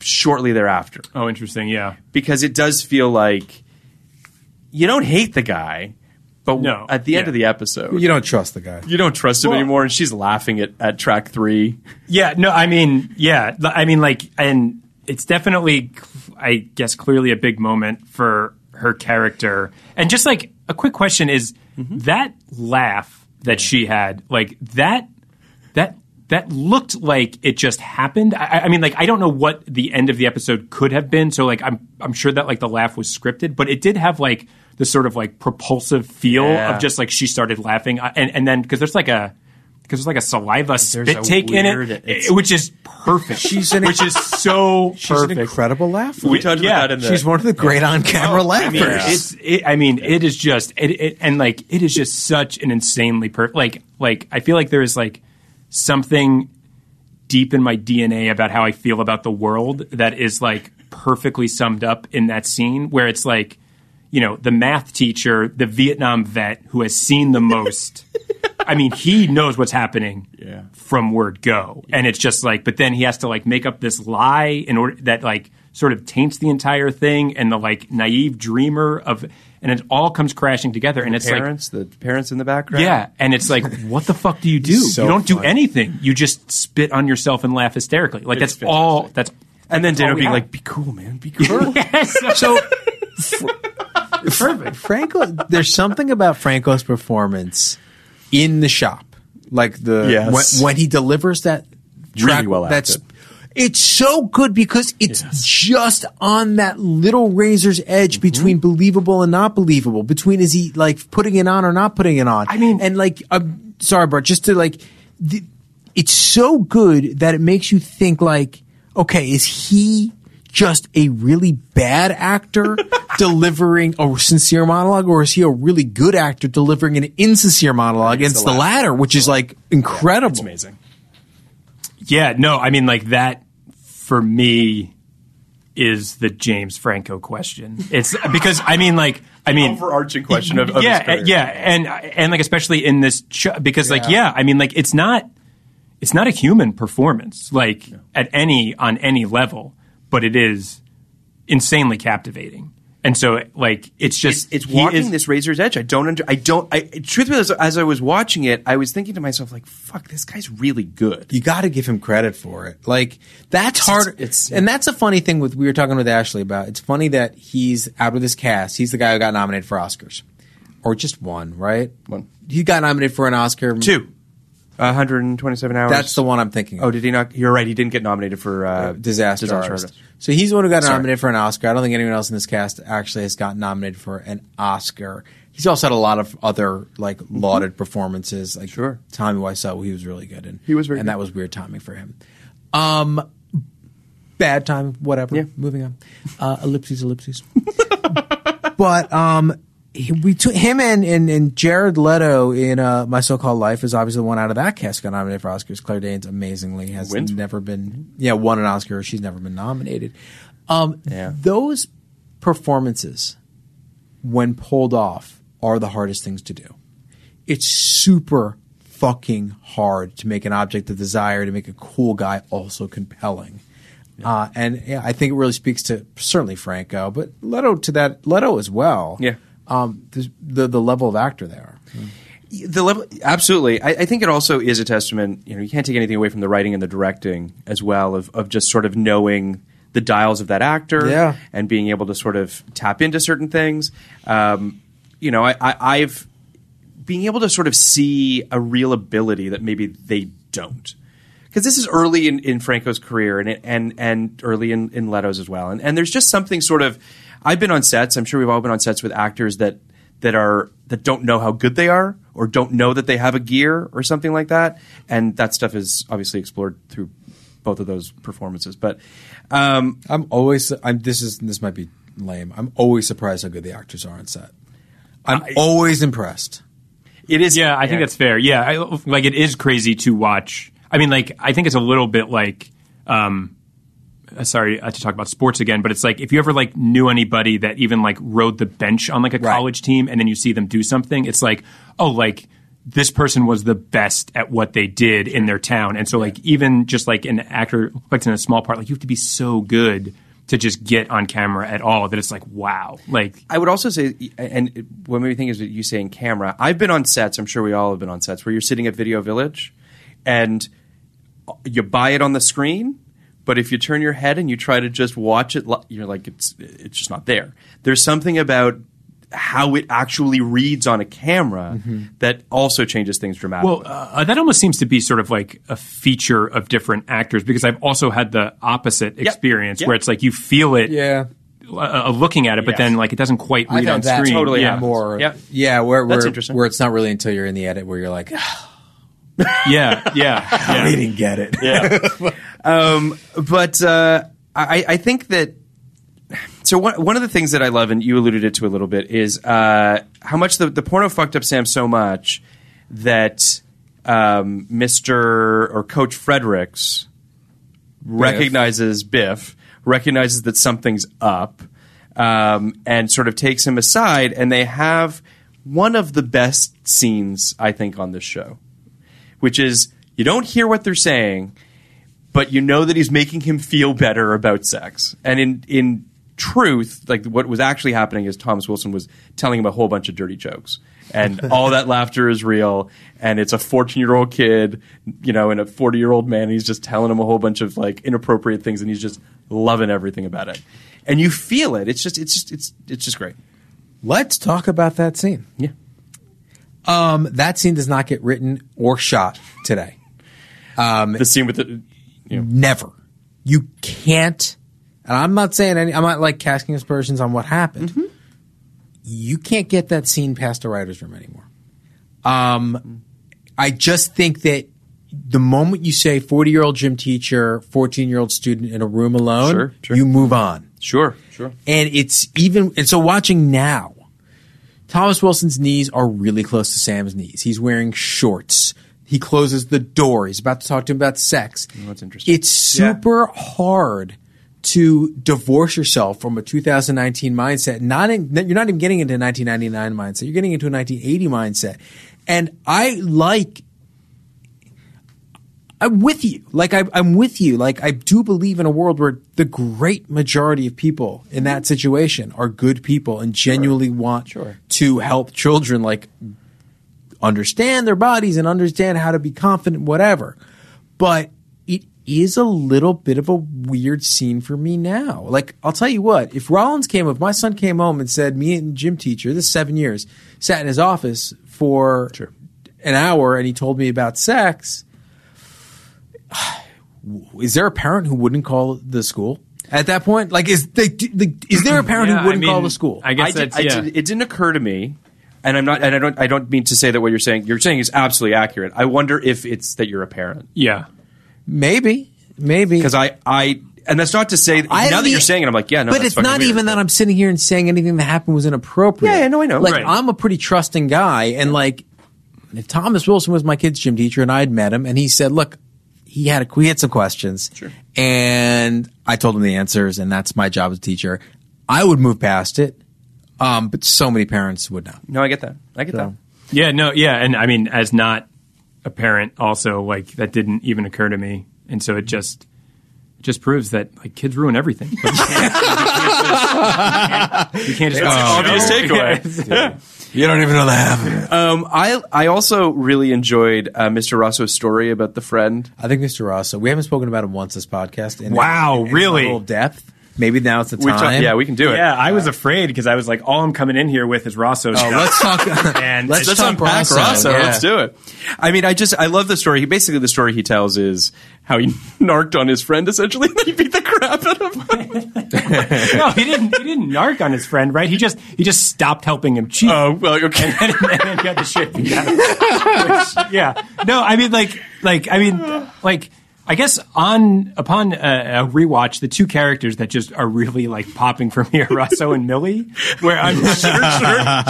Shortly thereafter. Oh, interesting. Yeah. Because it does feel like you don't hate the guy, but at the end of the episode. You don't trust the guy. You don't trust him anymore, and she's laughing at track 3. Yeah. No, I mean, yeah. I mean, and it's definitely, I guess, clearly a big moment for her character. And just, a quick question is, that laugh that she had, that looked like it just happened. I mean, I don't know what the end of the episode could have been. So, I'm sure that, the laugh was scripted. But it did have, the sort of, propulsive feel of just, she started laughing. And then, because there's, a saliva spit take in it, which is perfect. She's an incredible laugh. We talked about that in the... She's one of the great on-camera laughers. It is just... it is just such an insanely perfect... I feel like there is, something deep in my DNA about how I feel about the world that is like perfectly summed up in that scene where it's like, you know, the math teacher, the Vietnam vet who has seen the most. I mean, he knows what's happening from word go. Yeah. And it's just like, but then he has to like make up this lie in order that like sort of taints the entire thing, and the like naive dreamer of, and it all comes crashing together. And it's parents, like, the parents in the background. Yeah. And it's like, what the fuck do you do? So you don't do anything. You just spit on yourself and laugh hysterically. Like it's all that's. And then Dano being like, be cool, man, be cool. So perfect. Franco, there's something about Franco's performance in the shop, like the when he delivers that track, really well acted. It's so good because it's just on that little razor's edge between believable and not believable. Between is he like putting it on or not putting it on? I mean, and like, I'm sorry, Bart, just to like, it's so good that it makes you think like, okay, is he just a really bad actor delivering a sincere monologue, or is he a really good actor delivering an insincere monologue? It's the latter, which is like incredible. It's amazing. Yeah, no, I mean, like that for me is the James Franco question. It's because I mean, like, I mean, overarching question of his career. and like especially in this because like I mean, like it's not a human performance like at any on any level, but it is insanely captivating. And so, like, it's just it's walking this razor's edge. Truth is, as I was watching it, I was thinking to myself, like, "Fuck, this guy's really good." You got to give him credit for it. Like, that's hard. And that's a funny thing. We were talking with Ashley about. It's funny that he's out of this cast. He's the guy who got nominated for Oscars, or just one, right? One. He got nominated for an Oscar. Two. 127 Hours. That's the one I'm thinking of. Oh, did he not? You're right. He didn't get nominated for Disaster Artist. So he's the one who got nominated for an Oscar. I don't think anyone else in this cast actually has gotten nominated for an Oscar. He's also had a lot of other like lauded performances. Like Tommy Wiseau, he was really good. And that was weird timing for him. Bad time, whatever. Yeah. Moving on. Ellipses. But him and Jared Leto in My So-Called Life is obviously the one out of that cast got nominated for Oscars. Claire Danes amazingly has never been won an Oscar. She's never been nominated. Those performances, when pulled off, are the hardest things to do. It's super fucking hard to make an object of desire, to make a cool guy also compelling. And I think it really speaks to certainly Franco, but Leto as well. Yeah. The level of actor they are. The level, absolutely. I think it also is a testament. You know, you can't take anything away from the writing and the directing as well of just sort of knowing the dials of that actor and being able to sort of tap into certain things. You know, I've being able to sort of see a real ability that maybe they don't. Because this is early in Franco's career and early in Leto's as well. And there's just something sort of – I've been on sets. I'm sure we've all been on sets with actors that don't know how good they are or don't know that they have a gear or something like that. And that stuff is obviously explored through both of those performances. But I'm always – this might be lame. I'm always surprised how good the actors are on set. I'm always impressed. It is – yeah, I think that's fair. Yeah, like it is crazy to watch – I mean, like, I think it's a little bit like, sorry to talk about sports again, but it's like if you ever like knew anybody that even like rode the bench on like a college team and then you see them do something, it's like, oh, like this person was the best at what they did in their town. And so like even just like an actor, like in a small part, like you have to be so good to just get on camera at all that it's like, wow. Like I would also say, and what made me think is that you say in camera, I've been on sets, I'm sure we all have been on sets, where you're sitting at Video Village and you buy it on the screen, but if you turn your head and you try to just watch it, you're like, it's just not there. There's something about how it actually reads on a camera that also changes things dramatically. Well, that almost seems to be sort of like a feature of different actors, because I've also had the opposite experience where it's like you feel it looking at it, but then like it doesn't quite read on that screen. Totally more, where interesting. Where it's not really until you're in the edit where you're like, we didn't get it. I think that – so one of the things that I love, and you alluded to a little bit, is how much the porno fucked up Sam so much that Mr. or Coach Fredericks recognizes Biff, recognizes that something's up, and sort of takes him aside, and they have one of the best scenes, I think, on this show, which is you don't hear what they're saying, but you know that he's making him feel better about sex. And in truth, like what was actually happening is Thomas Wilson was telling him a whole bunch of dirty jokes. And all that laughter is real. And it's a 14-year-old kid, you know, and a 40-year-old man. And he's just telling him a whole bunch of like inappropriate things, and he's just loving everything about it. And you feel it. It's just great. Let's talk about that scene. Yeah. That scene does not get written or shot today. The scene with the never. You can't. And I'm not saying I'm not like casting aspersions on what happened. Mm-hmm. You can't get that scene past the writer's room anymore. I just think that the moment you say 40-year-old gym teacher, 14-year-old student in a room alone, sure. You move on. Sure. And it's even – and so watching now, Thomas Wilson's knees are really close to Sam's knees. He's wearing shorts. He closes the door. He's about to talk to him about sex. Oh, that's interesting. It's super hard to divorce yourself from a 2019 mindset. You're not even getting into a 1999 mindset. You're getting into a 1980 mindset. And I'm with you. Like, I'm with you. Like, I do believe in a world where the great majority of people in that situation are good people and genuinely want to help children, like, understand their bodies and understand how to be confident, whatever. But it is a little bit of a weird scene for me now. Like, I'll tell you what, if my son came home and said, me and gym teacher, this is 7 years, sat in his office for an hour and he told me about sex, is there a parent who wouldn't call the school at that point? Like, is there a parent who wouldn't call the school? I guess it didn't occur to me. And I don't mean to say that what you're saying is absolutely accurate. I wonder if it's that you're a parent. Yeah. Maybe. Because and that's not to say that, now that you're saying it, I'm like, yeah, no, but that's fucking weird. But it's not even that I'm sitting here and saying anything that happened was inappropriate. Yeah, no, I know. Like, I'm a pretty trusting guy, and like, if Thomas Wilson was my kid's gym teacher and I had met him and he said, look, he had some questions, and I told him the answers, and that's my job as a teacher, I would move past it. But so many parents would not. No, I get that. I get that. Yeah, no, yeah. And I mean, as not a parent also, like, that didn't even occur to me. And so it just proves that, like, kids ruin everything. But you can't just obvious takeaway. Yeah. You don't even know that happened. I also really enjoyed Mr. Rosso's story about the friend. I think Mr. Rosso, we haven't spoken about him once this podcast. Really? In a little depth. Maybe now it's the time. We can do it. Yeah, I was afraid because I was like, all I'm coming in here with is Rosso. Oh, let's talk. And let's unpack Rosso. Yeah. Let's do it. I mean, I love the story. Basically, the story he tells is how he narked on his friend, essentially, and he beat the crap out of him. No, he didn't narc on his friend, right? He just stopped helping him cheat. Oh, well, okay. And then got the shit. Yeah. No, I mean, like. I guess upon a rewatch, the two characters that just are really like popping from here, Rosso and Millie, where I'm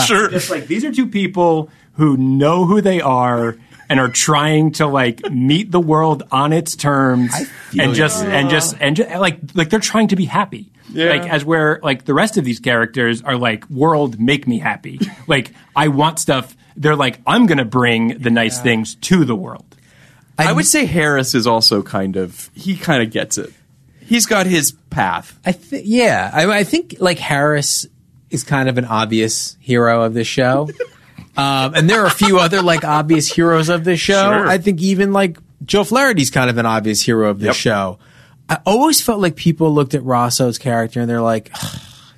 sure. Just like, these are two people who know who they are and are trying to like meet the world on its terms, and they're trying to be happy. Yeah. Like, as where like the rest of these characters are like, world, make me happy. Like, I want stuff. They're like, I'm going to bring the nice things to the world. I would say Harris is also kind of gets it. He's got his path. I think like Harris is kind of an obvious hero of this show. And there are a few other like obvious heroes of this show. Sure. I think even like Joe Flaherty's kind of an obvious hero of this show. I always felt like people looked at Rosso's character and they're like,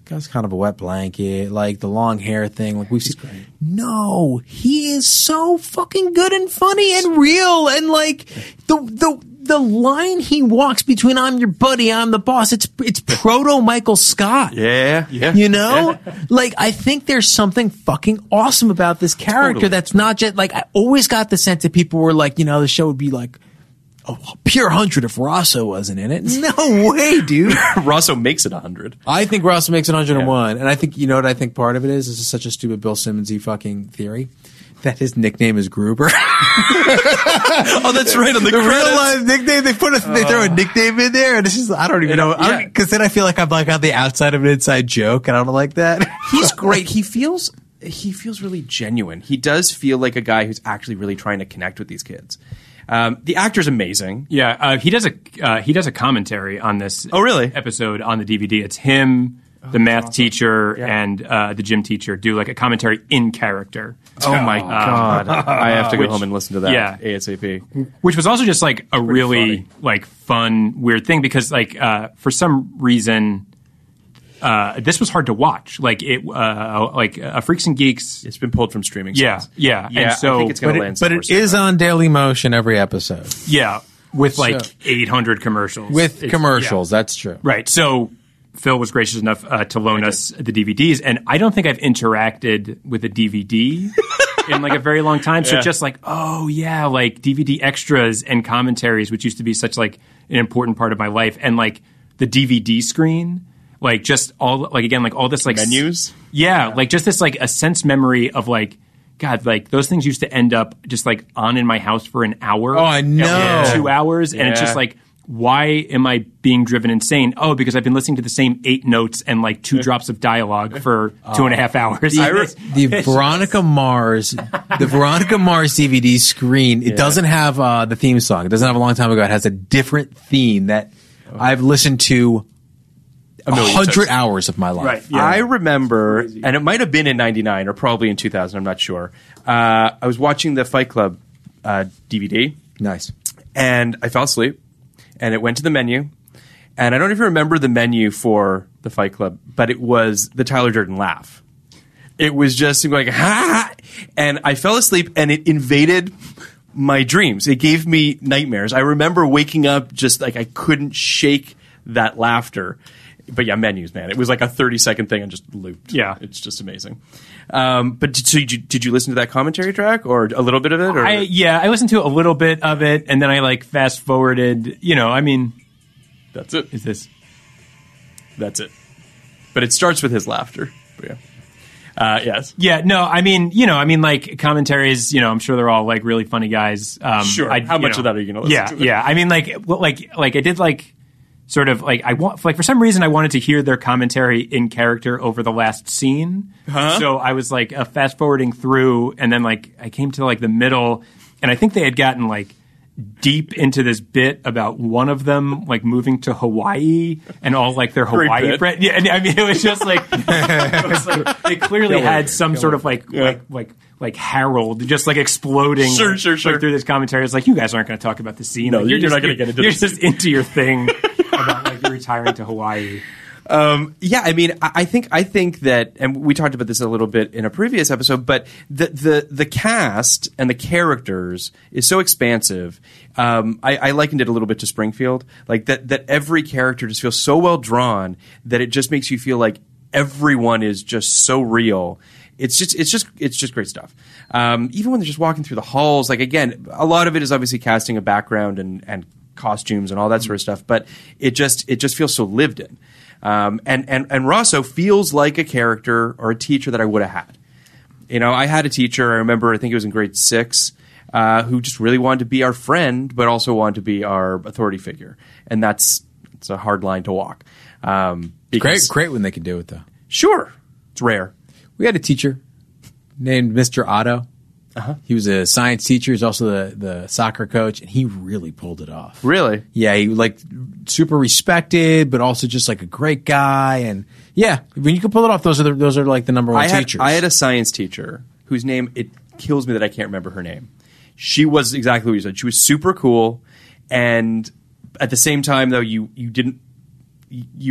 that's kind of a wet blanket, like the long hair thing. Like, we've seen. Great. No, he is so fucking good and funny and real, and like the line he walks between "I'm your buddy, I'm the boss." It's proto Michael Scott. Yeah. You know, like, I think there's something fucking awesome about this character. Totally. That's not just like, I always got the sense that people were like, the show would be like a pure 100 if Rosso wasn't in it. No way, dude. Rosso makes it 100. I think Rosso makes it 101. Yeah. And I think, you know what I think part of it is? This is such a stupid Bill Simmons-y fucking theory. that his nickname is Gruber? Oh, that's right. On the real life nickname, they throw a nickname in there, and it's just I don't even know. Because then I feel like I'm like on the outside of an inside joke, and I don't like that. He's great. He feels really genuine. He does feel like a guy who's actually really trying to connect with these kids. The actor's amazing. Yeah, he does a commentary on this. Oh, really? Episode on the DVD. It's him, the math teacher, and the gym teacher do like a commentary in character. Oh my god! I have to go home and listen to that. Yeah, ASAP. Which was also just like a really funny. Like fun, weird thing because like for some reason. This was hard to watch. Like it, Freaks and Geeks. It's been pulled from streaming. Yeah. And so, I think it's going to land. But it is on Daily Motion every episode. Yeah, with like 800 commercials. With commercials, that's true. Right. So Phil was gracious enough to loan us the DVDs, and I don't think I've interacted with a DVD in like a very long time. So just like, like DVD extras and commentaries, which used to be such like an important part of my life, and like the DVD screen. Like just all like again like all this like menus like just this like a sense memory of like God like those things used to end up just like on in my house for an hour 2 hours and it's just like why am I being driven insane? Oh, because I've been listening to the same 8 notes and like 2 drops of dialogue for 2.5 hours. The Veronica Mars DVD screen. It doesn't have the theme song. It doesn't have a long time ago. It has a different theme that I've listened to 100 hours of my life. Right, yeah. I remember, and it might have been in 99 or probably in 2000. I'm not sure. I was watching the Fight Club DVD. Nice. And I fell asleep, and it went to the menu. And I don't even remember the menu for the Fight Club, but it was the Tyler Durden laugh. It was just like, ha! And I fell asleep, and it invaded my dreams. It gave me nightmares. I remember waking up just like I couldn't shake that laughter. But yeah, menus, man. It was like a 30-second thing and just looped. Yeah. It's just amazing. But did you listen to that commentary track or a little bit of it? Or? I listened to a little bit of it and then I like fast-forwarded. You know, I mean. That's it. That's it. But it starts with his laughter. But yeah. Yes. Yeah, no, I mean, like, commentaries, you know, I'm sure they're all, like, really funny guys. Sure. How much of that are you going to listen to? Yeah, I mean, like I did, like. Sort of like for some reason I wanted to hear their commentary in character over the last scene. Huh? So I was like fast forwarding through, and then like I came to like the middle, and I think they had gotten like deep into this bit about one of them like moving to Hawaii and all like their Hawaii friends. Yeah, and I mean it was just like, it was, like they clearly had some sort of like Harold just like exploding sure. Like, through this commentary. It's like you guys aren't going to talk about the scene. No, like, you're not going to get into. You're just into your thing. About like you're retiring to Hawaii. I mean, I think that, and we talked about this a little bit in a previous episode, but the cast and the characters is so expansive. I likened it a little bit to Springfield, like that every character just feels so well drawn that it just makes you feel like everyone is just so real. It's just great stuff. Even when they're just walking through the halls, like again, a lot of it is obviously casting a background and costumes and all that sort of stuff, but it just feels so lived in, and Rosso feels like a character or a teacher that I would have had. You know, I had a teacher. I remember, I think it was in grade 6, who just really wanted to be our friend, but also wanted to be our authority figure, and it's a hard line to walk. Great when they can do it though. Sure, it's rare. We had a teacher named Mr. Otto. Uh-huh. He was a science teacher. He's also the soccer coach, and he really pulled it off. Really? Yeah, he like super respected, but also just like a great guy. And yeah, when you can pull it off, those are like the number one teachers. I had a science teacher whose name, it kills me that I can't remember her name. She was exactly what you said. She was super cool, and at the same time though, you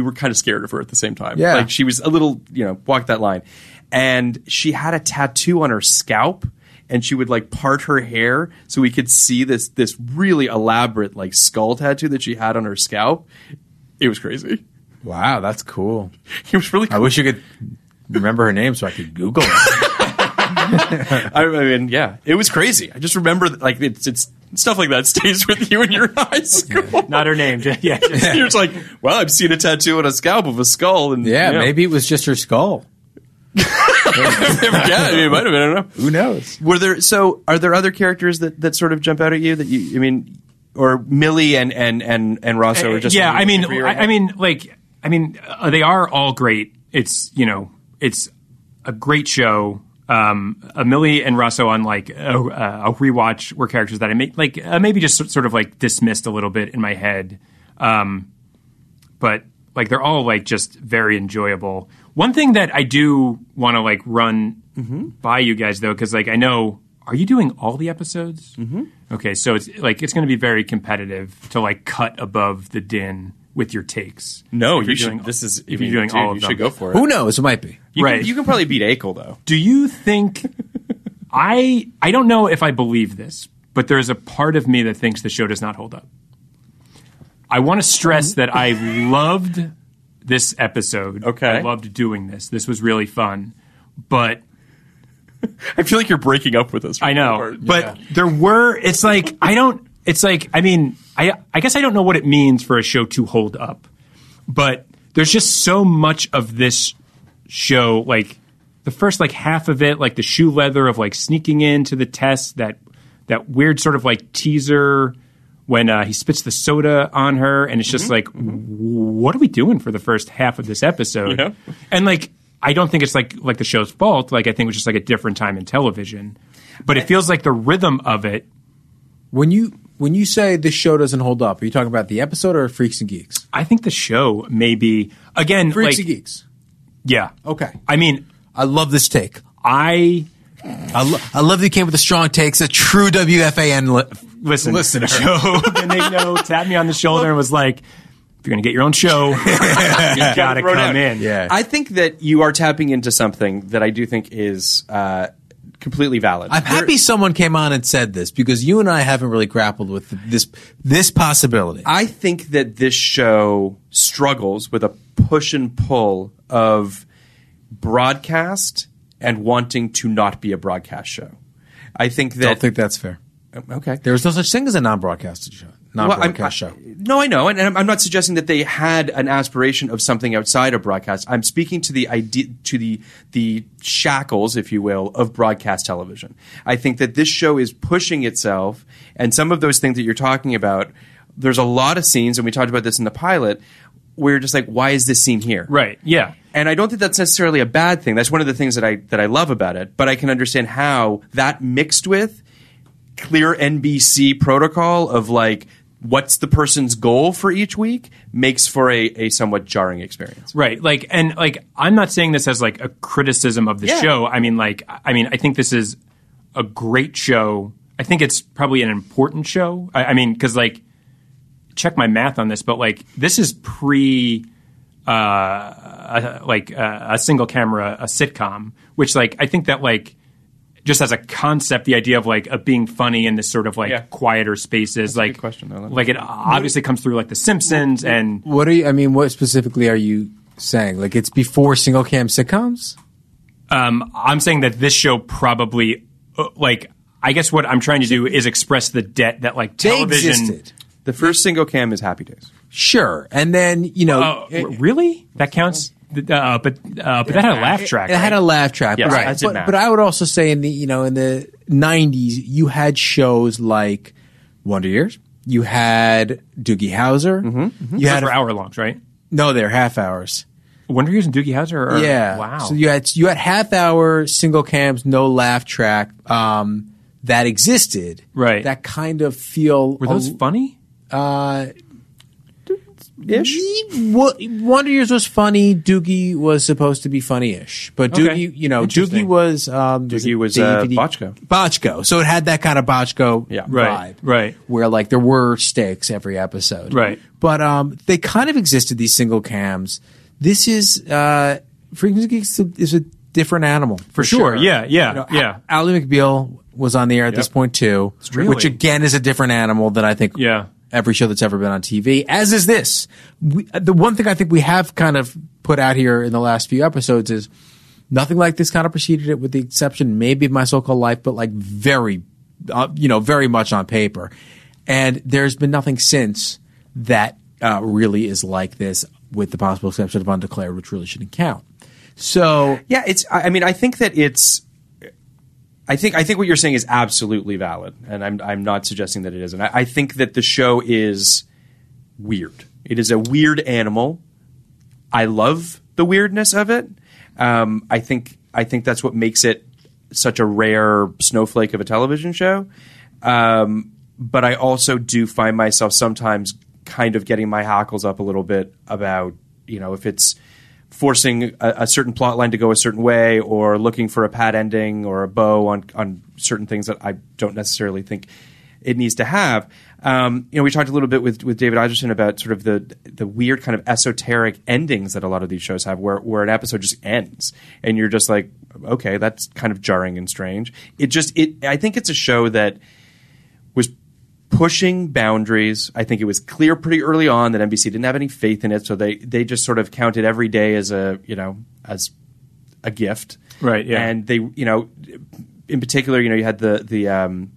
were kind of scared of her at the same time. Yeah, like she was a little, you know, walked that line, and she had a tattoo on her scalp. And she would like part her hair so we could see this really elaborate like skull tattoo that she had on her scalp. It was crazy. Wow, that's cool. It was really cool. I wish you could remember her name so I could Google it. I mean, yeah, it was crazy. I just remember like it's stuff like that stays with you in your high school. Yeah. Not her name. Just. You're just like, well, I've seen a tattoo on a scalp of a skull. And maybe it was just her skull. Yeah, it might have been. I don't know. Who knows? Were there? So, are there other characters that sort of jump out at you that you? I mean, or Millie and Rosso are just. Yeah, I mean, they are all great. It's it's a great show. Millie and Rosso on like a rewatch were characters that I made like maybe just sort of like dismissed a little bit in my head, but like they're all like just very enjoyable. One thing that I do want to like run by you guys though, because like I know, are you doing all the episodes? Mm-hmm. Okay, so it's like it's going to be very competitive to like cut above the din with your takes. No, you should. This is if you're doing all of them. You should go for it. Who knows? It might be. Right. You can probably beat Akel though. Do you think? I don't know if I believe this, but there is a part of me that thinks the show does not hold up. I want to stress that I loved this episode. Okay, I loved doing this. This was really fun, but. I feel like you're breaking up with us. I know, but there were. It's like I don't. It's like I mean. I guess I don't know what it means for a show to hold up, but there's just so much of this show, like the first like half of it, like the shoe leather of like sneaking into the test, that weird sort of like teaser when he spits the soda on her, and it's just what are we doing for the first half of this episode? Yeah. And like I don't think it's like the show's fault. Like I think it was just like a different time in television, but it feels like the rhythm of it When you say this show doesn't hold up, are you talking about the episode or Freaks and Geeks? I think the show may be, again, Freaks and Geeks. Yeah. Okay. I mean, I love this take. I love that you came with a strong take. It's a true WFAN listener. Joe Benigno tapped me on the shoulder and was like, if you're going to get your own show, you got to come in. Yeah. I think that you are tapping into something that I do think is completely valid. I'm happy someone came on and said this because you and I haven't really grappled with this possibility. I think that this show struggles with a push and pull of broadcast and wanting to not be a broadcast show. I think that don't think that's fair. Okay. There was no such thing as a non-broadcasted show. Show. No, I know. And I'm not suggesting that they had an aspiration of something outside of broadcast. I'm speaking to the idea, to the shackles, if you will, of broadcast television. I think that this show is pushing itself. And some of those things that you're talking about, there's a lot of scenes, and we talked about this in the pilot, where you're just like, why is this scene here? Right. Yeah. And I don't think that's necessarily a bad thing. That's one of the things that I love about it. But I can understand how that mixed with clear NBC protocol of like, what's the person's goal for each week makes for a somewhat jarring experience. Right. Like, and like, I'm not saying this as like a criticism of the show. I mean, like, I think this is a great show. I think it's probably an important show. I mean, cause like, check my math on this, but like, this is pre, a single camera, a sitcom, which like, I think that like, just as a concept, the idea of like of being funny in this sort of like quieter spaces, that's like a good question, though. Like it obviously comes through like The Simpsons and what are you? I mean, what specifically are you saying? Like it's before single cam sitcoms. I'm saying that this show probably like I guess what I'm trying to do is express the debt that like television. They existed. The first single cam is Happy Days. Sure, and then really that counts. But that had a laugh track. It had a laugh track. Yeah, right. But I would also say in the in the 90s you had shows like Wonder Years. You had Doogie Howser. Mm-hmm. You had hour longs, right? No, they're half hours. Wonder Years and Doogie Howser. Wow. So you had half hour single cams, no laugh track. That existed. Right. That kind of feel. Were those funny? Ish? Wonder Years was funny. Doogie was supposed to be funny-ish, but Doogie, Doogie was Bochco. So it had that kind of Bochco vibe, right? Where like there were stakes every episode, right? But they kind of existed, these single cams. This is Freaks and Geeks is a different animal for sure. Ally McBeal was on the air at this point too, which again is a different animal than I think. Yeah. Every show that's ever been on TV, as is this. The one thing I think we have kind of put out here in the last few episodes is nothing like this kind of preceded it, with the exception maybe of My So-Called Life, but like very, very much on paper. And there's been nothing since that really is like this, with the possible exception of Undeclared, which really shouldn't count. So yeah, it's. I mean, I think that it's. I think what you're saying is absolutely valid, and I'm not suggesting that it isn't. I think that the show is weird. It is a weird animal. I love the weirdness of it. I think that's what makes it such a rare snowflake of a television show. But I also do find myself sometimes kind of getting my hackles up a little bit about, you know, if it's forcing a certain plot line to go a certain way, or looking for a pat ending or a bow on certain things that I don't necessarily think it needs to have. You know, we talked a little bit with David Isaacson about sort of the weird kind of esoteric endings that a lot of these shows have, where an episode just ends and you're just like, okay, that's kind of jarring and strange. I think it's a show that was pushing boundaries. I think it was clear pretty early on that NBC didn't have any faith in it, so they just sort of counted every day as a gift, right? Yeah, and they, you know, in particular, you know, you had the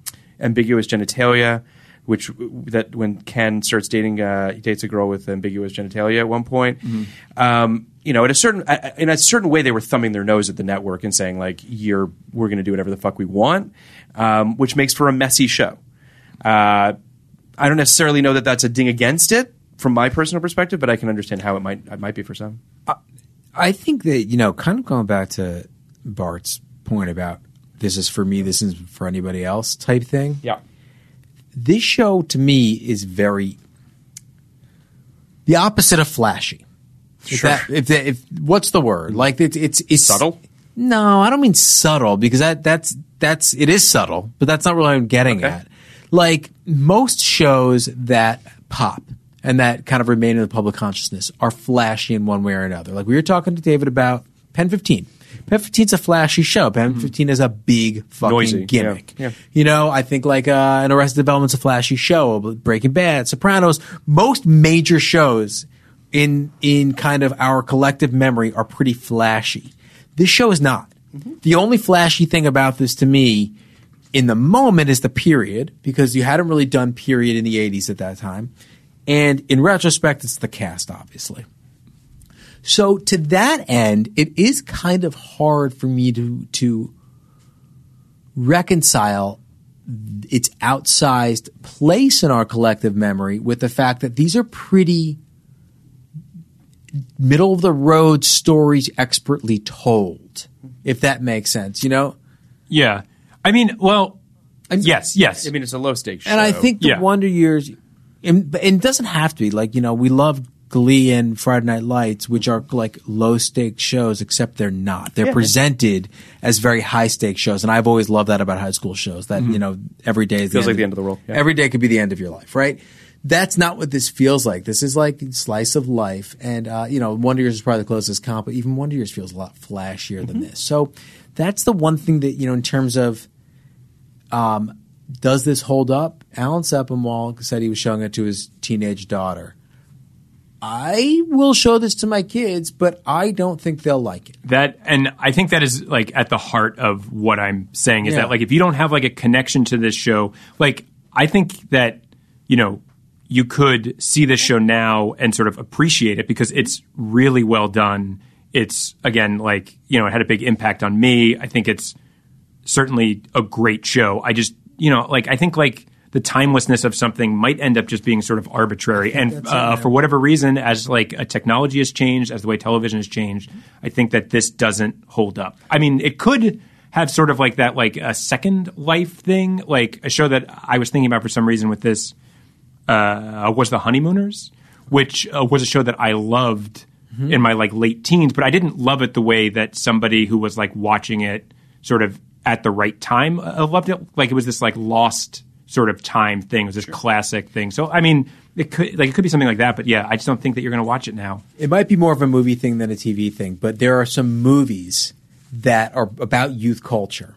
ambiguous genitalia, which that when Ken starts dates a girl with ambiguous genitalia at one point. Mm-hmm. You know, in a certain way, they were thumbing their nose at the network and saying like, we're going to do whatever the fuck we want, which makes for a messy show. I don't necessarily know that that's a ding against it from my personal perspective, but I can understand how it might be for some. I think that, you know, kind of going back to Bart's point about this is for me, this isn't for anybody else type thing. Yeah. This show, to me, is very the opposite of flashy. Sure. If what's the word? Like it's subtle. No, I don't mean subtle, because that's it is subtle, but that's not really what I'm getting at. Like most shows that pop and that kind of remain in the public consciousness are flashy in one way or another. Like we were talking to David about Pen 15. Pen 15's a flashy show. Pen 15 is a big fucking noisy gimmick. Yeah. Yeah. You know, I think like an Arrested Development's a flashy show. Breaking Bad, Sopranos, most major shows in kind of our collective memory are pretty flashy. This show is not. Mm-hmm. The only flashy thing about this to me in the moment is the period, because you hadn't really done period in the 80s at that time. And in retrospect, it's the cast, obviously. So to that end, it is kind of hard for me to reconcile its outsized place in our collective memory with the fact that these are pretty middle-of-the-road stories expertly told, if that makes sense, you know? Yeah. I mean, well, yes. I mean, it's a low-stakes show. And I think the Wonder Years – and it doesn't have to be. Like, you know, we love – Glee and Friday Night Lights, which are like low-stakes shows, except they're not. They're presented as very high-stakes shows, and I've always loved that about high school shows, that you know, every day is feels like the end of the world. Yeah. Every day could be the end of your life, right? That's not what this feels like. This is like slice of life, and you know, Wonder Years is probably the closest comp, but even Wonder Years feels a lot flashier than this. So that's the one thing that, you know, in terms of does this hold up? Alan Sepinwall said he was showing it to his teenage daughter. I will show this to my kids, but I don't think they'll like it. That, and I think that is like at the heart of what I'm saying is that like if you don't have like a connection to this show, like I think that, you know, you could see this show now and sort of appreciate it because it's really well done. It's, again, like, you know, it had a big impact on me. I think it's certainly a great show. I just, you know, like I think like the timelessness of something might end up just being sort of arbitrary. And for whatever reason, as like a technology has changed, as the way television has changed, I think that this doesn't hold up. I mean, it could have sort of like that, like a second life thing, like a show that I was thinking about for some reason with this was The Honeymooners, which was a show that I loved in my like late teens, but I didn't love it the way that somebody who was like watching it sort of at the right time loved it. Like it was this like lost sort of time thing. It was this classic thing. So, I mean, it could be something like that. But, yeah, I just don't think that you're going to watch it now. It might be more of a movie thing than a TV thing. But there are some movies that are about youth culture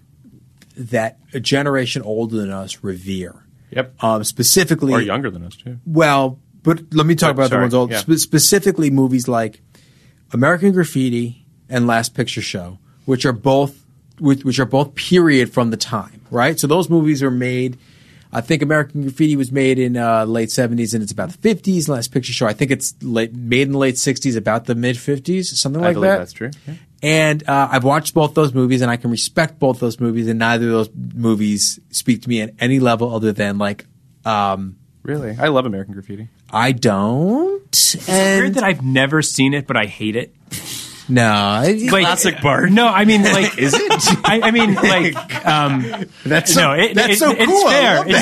that a generation older than us revere. Yep. Specifically – or younger than us, too. Well, but let me talk about the ones old. Yeah. Specifically movies like American Graffiti and Last Picture Show, which are both period from the time, right? So those movies are made – I think American Graffiti was made in late 70s and it's about the 50s. Last Picture Show, I think it's made in the late 60s, about the mid 50s, something like that. I believe that's true. Yeah. And I've watched both those movies and I can respect both those movies, and neither of those movies speak to me at any level other than like really? I love American Graffiti. I don't. It's weird that I've never seen it, but I hate it. No, it's like, classic Bart. No, I mean, like, is it? I mean, like, that's no, that's so cool. It's fair. It's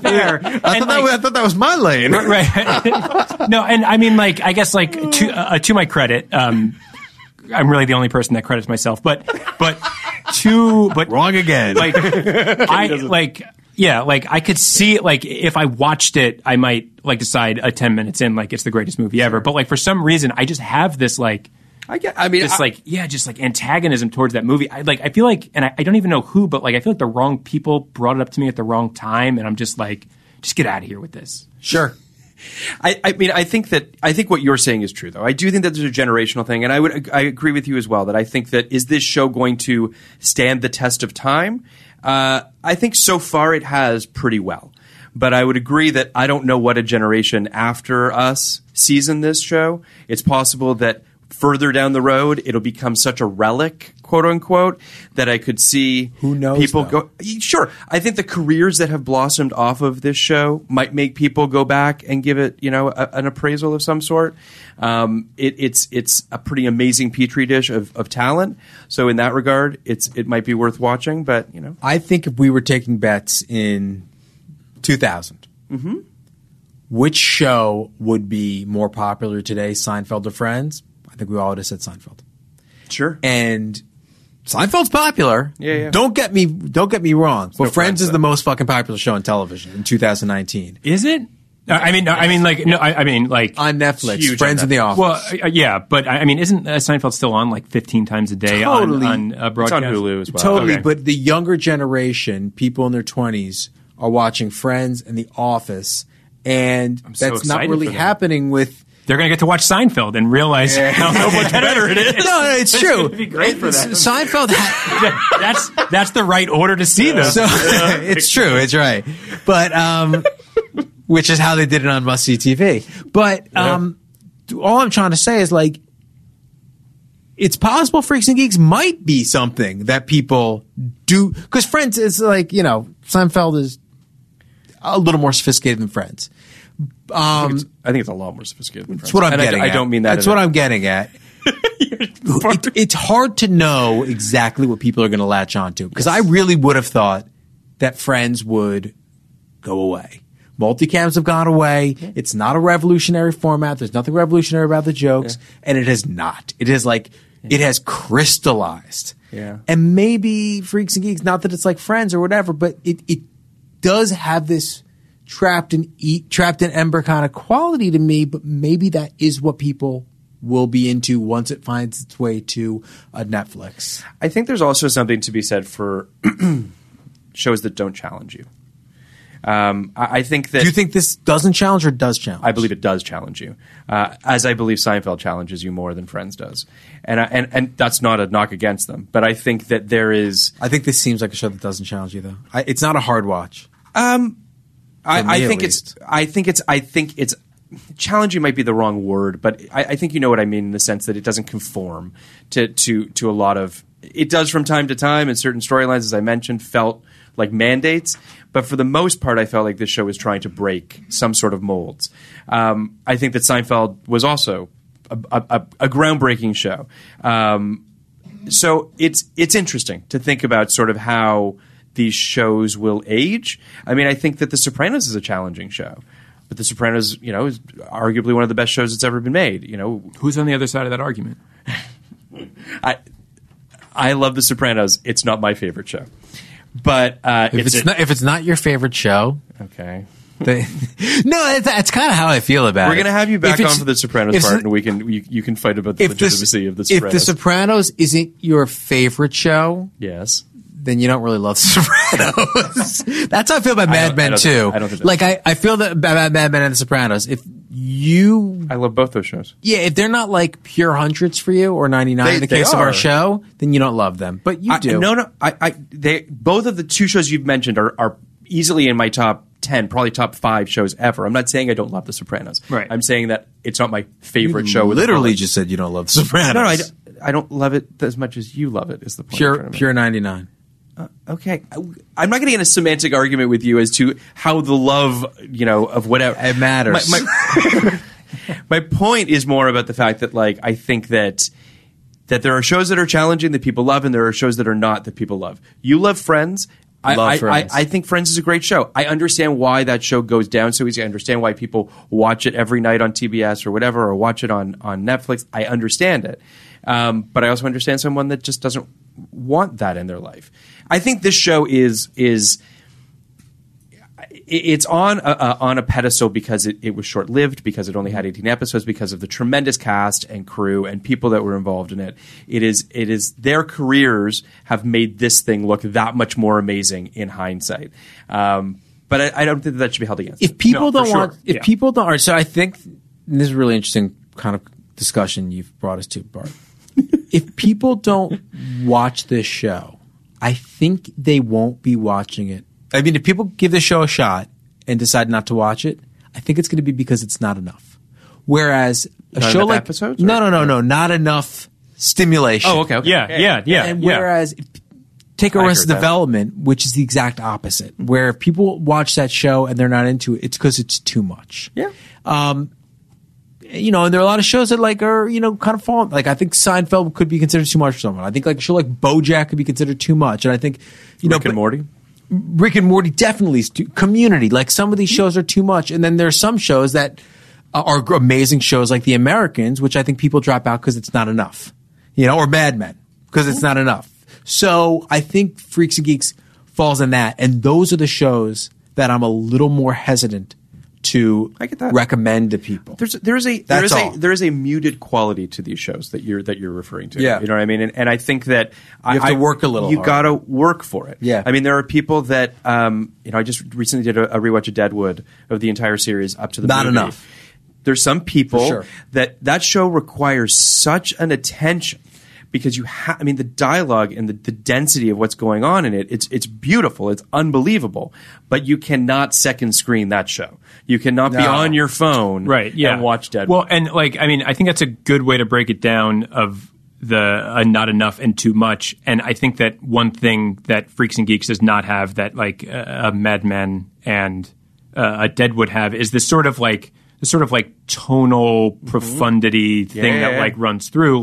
fair. I thought that was my lane, right? No, and I mean, like, I guess, like, to my credit, I'm really the only person that credits myself, but wrong again. Like, yeah, like I could see it. Like if I watched it, I might like decide 10 minutes in, like it's the greatest movie ever. But like for some reason, I just have this like, antagonism towards that movie. I feel like, and I don't even know who, but like I feel like the wrong people brought it up to me at the wrong time, and I'm just like, just get out of here with this. Sure. I mean, I think what you're saying is true, though. I do think that there's a generational thing, and I agree with you as well that I think that is this show going to stand the test of time. I think so far it has pretty well, but I would agree that I don't know what a generation after us season this show. It's possible that further down the road it'll become such a relic, quote unquote, that I could see who knows people though. Go. Sure, I think the careers that have blossomed off of this show might make people go back and give it, you know, an appraisal of some sort. It's a pretty amazing petri dish of talent. So in that regard, it might be worth watching. But you know, I think if we were taking bets in 2000, mm-hmm. which show would be more popular today, Seinfeld or Friends? I think we all would have said Seinfeld. Sure. And Seinfeld's popular. Yeah, yeah. Don't get me wrong. But no Friends is the most fucking popular show on television in 2019. Is it? I mean, on Netflix, Friends on Netflix. And The Office. Well, yeah, but I mean, isn't Seinfeld still on like 15 times a day on broadcast? It's on Hulu as well. Totally, okay. But the younger generation, people in their 20s, are watching Friends and The Office, and that's not really happening with. They're going to get to watch Seinfeld and realize how much better it is. No, it's true. It'd be great for that. Seinfeld. That's the right order to see them. So, it's true. It's right. But which is how they did it on Must See TV. But all I'm trying to say is like, it's possible Freaks and Geeks might be something that people do because Friends is like, you know, Seinfeld is a little more sophisticated than Friends. I think it's a lot more sophisticated than Friends. That's what I'm getting at. I don't mean that. That's what I'm getting at. It's hard to know exactly what people are going to latch onto because I really would have thought that Friends would go away. Multicams have gone away. Yeah. It's not a revolutionary format. There's nothing revolutionary about the jokes, and it has not. It is like it has crystallized. Yeah, and maybe Freaks and Geeks. Not that it's like Friends or whatever, but it does have this. Trapped in ember kind of quality to me, but maybe that is what people will be into once it finds its way to Netflix. I think there's also something to be said for shows that don't challenge you. I think that. Do you think this doesn't challenge or does challenge? I believe it does challenge you, as I believe Seinfeld challenges you more than Friends does, and that's not a knock against them. But I think that there is. I think this seems like a show that doesn't challenge you, though. It's not a hard watch. I think it's challenging might be the wrong word, but I think you know what I mean in the sense that it doesn't conform to a lot of it does from time to time, and certain storylines, as I mentioned, felt like mandates. But for the most part, I felt like this show was trying to break some sort of molds. I think that Seinfeld was also a groundbreaking show. So it's interesting to think about sort of how these shows will age. I mean, I think that The Sopranos is a challenging show, but The Sopranos, you know, is arguably one of the best shows that's ever been made. You know, who's on the other side of that argument? I love The Sopranos. It's not my favorite show, but if it's not your favorite show, okay. No, that's kind of how I feel about it. We're going to have you back on for The Sopranos part, and we can you can fight about the legitimacy of The Sopranos. If The Sopranos isn't your favorite show, yes. Then you don't really love Sopranos. That's how I feel about Mad Men too. I feel that about Mad Men and The Sopranos. I love both those shows. Yeah, if they're not like pure hundreds for you or 99 in the case of our show, then you don't love them. But you do. No, both of the two shows you've mentioned are easily in my top 10, probably top 5 shows ever. I'm not saying I don't love The Sopranos. Right. I'm saying that it's not my favorite show. You literally just said you don't love The Sopranos. No, I don't love it as much as you love it is the point. Pure 99. Okay. I'm not going to get in a semantic argument with you as to how the love, of whatever. It matters. My point is more about the fact that, I think that there are shows that are challenging that people love and there are shows that are not that people love. You love Friends. Friends. I think Friends is a great show. I understand why that show goes down so easy. I understand why people watch it every night on TBS or whatever or watch it on Netflix. I understand it. But I also understand someone that just doesn't want that in their life. I think this show is it's on a pedestal because it was short-lived, because it only had 18 episodes, because of the tremendous cast and crew and people that were involved in it. It is their careers have made this thing look that much more amazing in hindsight. But I don't think that should be held against. So I think this is a really interesting kind of discussion you've brought us to, Bart. If people don't watch this show, I think they won't be watching it. I mean, if people give the show a shot and decide not to watch it, I think it's going to be because it's not enough. Whereas a show like episodes, not enough stimulation. Oh, okay. Yeah. And whereas take Arrested Development, which is the exact opposite, where if people watch that show and they're not into it, it's because it's too much. Yeah. And there are a lot of shows that are, kind of fall. I think Seinfeld could be considered too much for someone. I think a show like BoJack could be considered too much. And I think, Rick and Morty definitely is too. Community. Some of these shows are too much. And then there are some shows that are amazing shows like The Americans, which I think people drop out because it's not enough. Or Mad Men because it's not enough. So I think Freaks and Geeks falls in that. And those are the shows that I'm a little more hesitant to recommend to people. There is a muted quality to these shows that you're referring to. Yeah. You know what I mean? And I think that you have to work a little. You got to work for it. Yeah. I mean, there are people that I just recently did a rewatch of Deadwood, of the entire series up to the not movie. Enough. There's some people that show requires such an attention. Because the dialogue and the density of what's going on in it's beautiful, it's unbelievable, but you cannot second screen that show. You cannot be on your phone and watch Deadwood. Well, and I think that's a good way to break it down of the not enough and too much. And I think that one thing that Freaks and Geeks does not have that a Mad Men and a Deadwood have is this sort of tonal profundity thing that runs through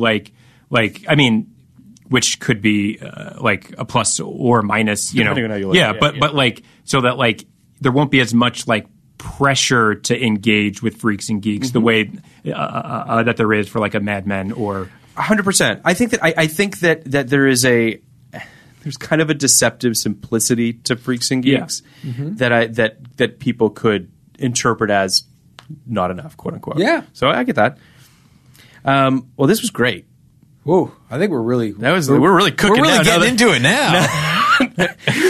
which could be a plus or minus, depending on how you look. So that there won't be as much pressure to engage with Freaks and Geeks the way that there is for a Mad Men or 100%. I think that I think that there is there's kind of a deceptive simplicity to Freaks and Geeks that people could interpret as not enough, quote unquote. Yeah. So I get that. Well, this was great. Whoa, I think we're really getting into it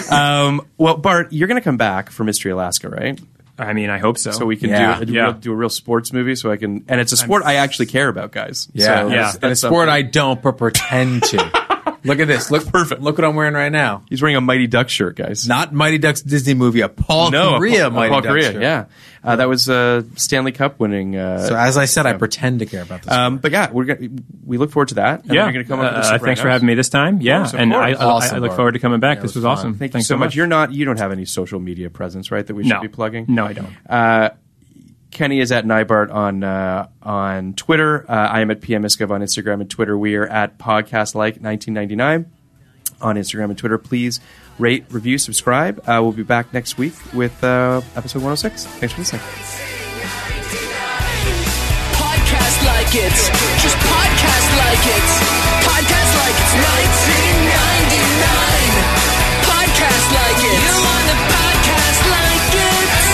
now. Well, Bart, you're going to come back for Mystery Alaska, right? I mean, I hope so. So we can do a real sports movie so I can – and it's a sport I actually care about, guys. Yeah, so yeah. And a sport I don't but pretend to. Look at this. Look perfect. Look what I'm wearing right now. He's wearing a Mighty Ducks shirt, guys. Not Mighty Ducks Disney movie, a Paul Korea Mighty Ducks shirt. Yeah. That was Stanley Cup winning. So as I said, I pretend to care about this. But yeah, we look forward to that. And we're gonna come up with this thanks for having me this time. Yeah, I look forward to coming back. Yeah, this was awesome. Thanks so much. You don't have any social media presence, right? That we should be plugging. No, I don't. Kenny is at Nybart on Twitter. I am at PMiscov on Instagram and Twitter. We are at PodcastLike1999 on Instagram and Twitter. Please. Rate, review, subscribe. We'll be back next week with episode 106. Thanks for listening. Podcast like it's just podcast like it's 1999. Podcast like it's you on the podcast like it's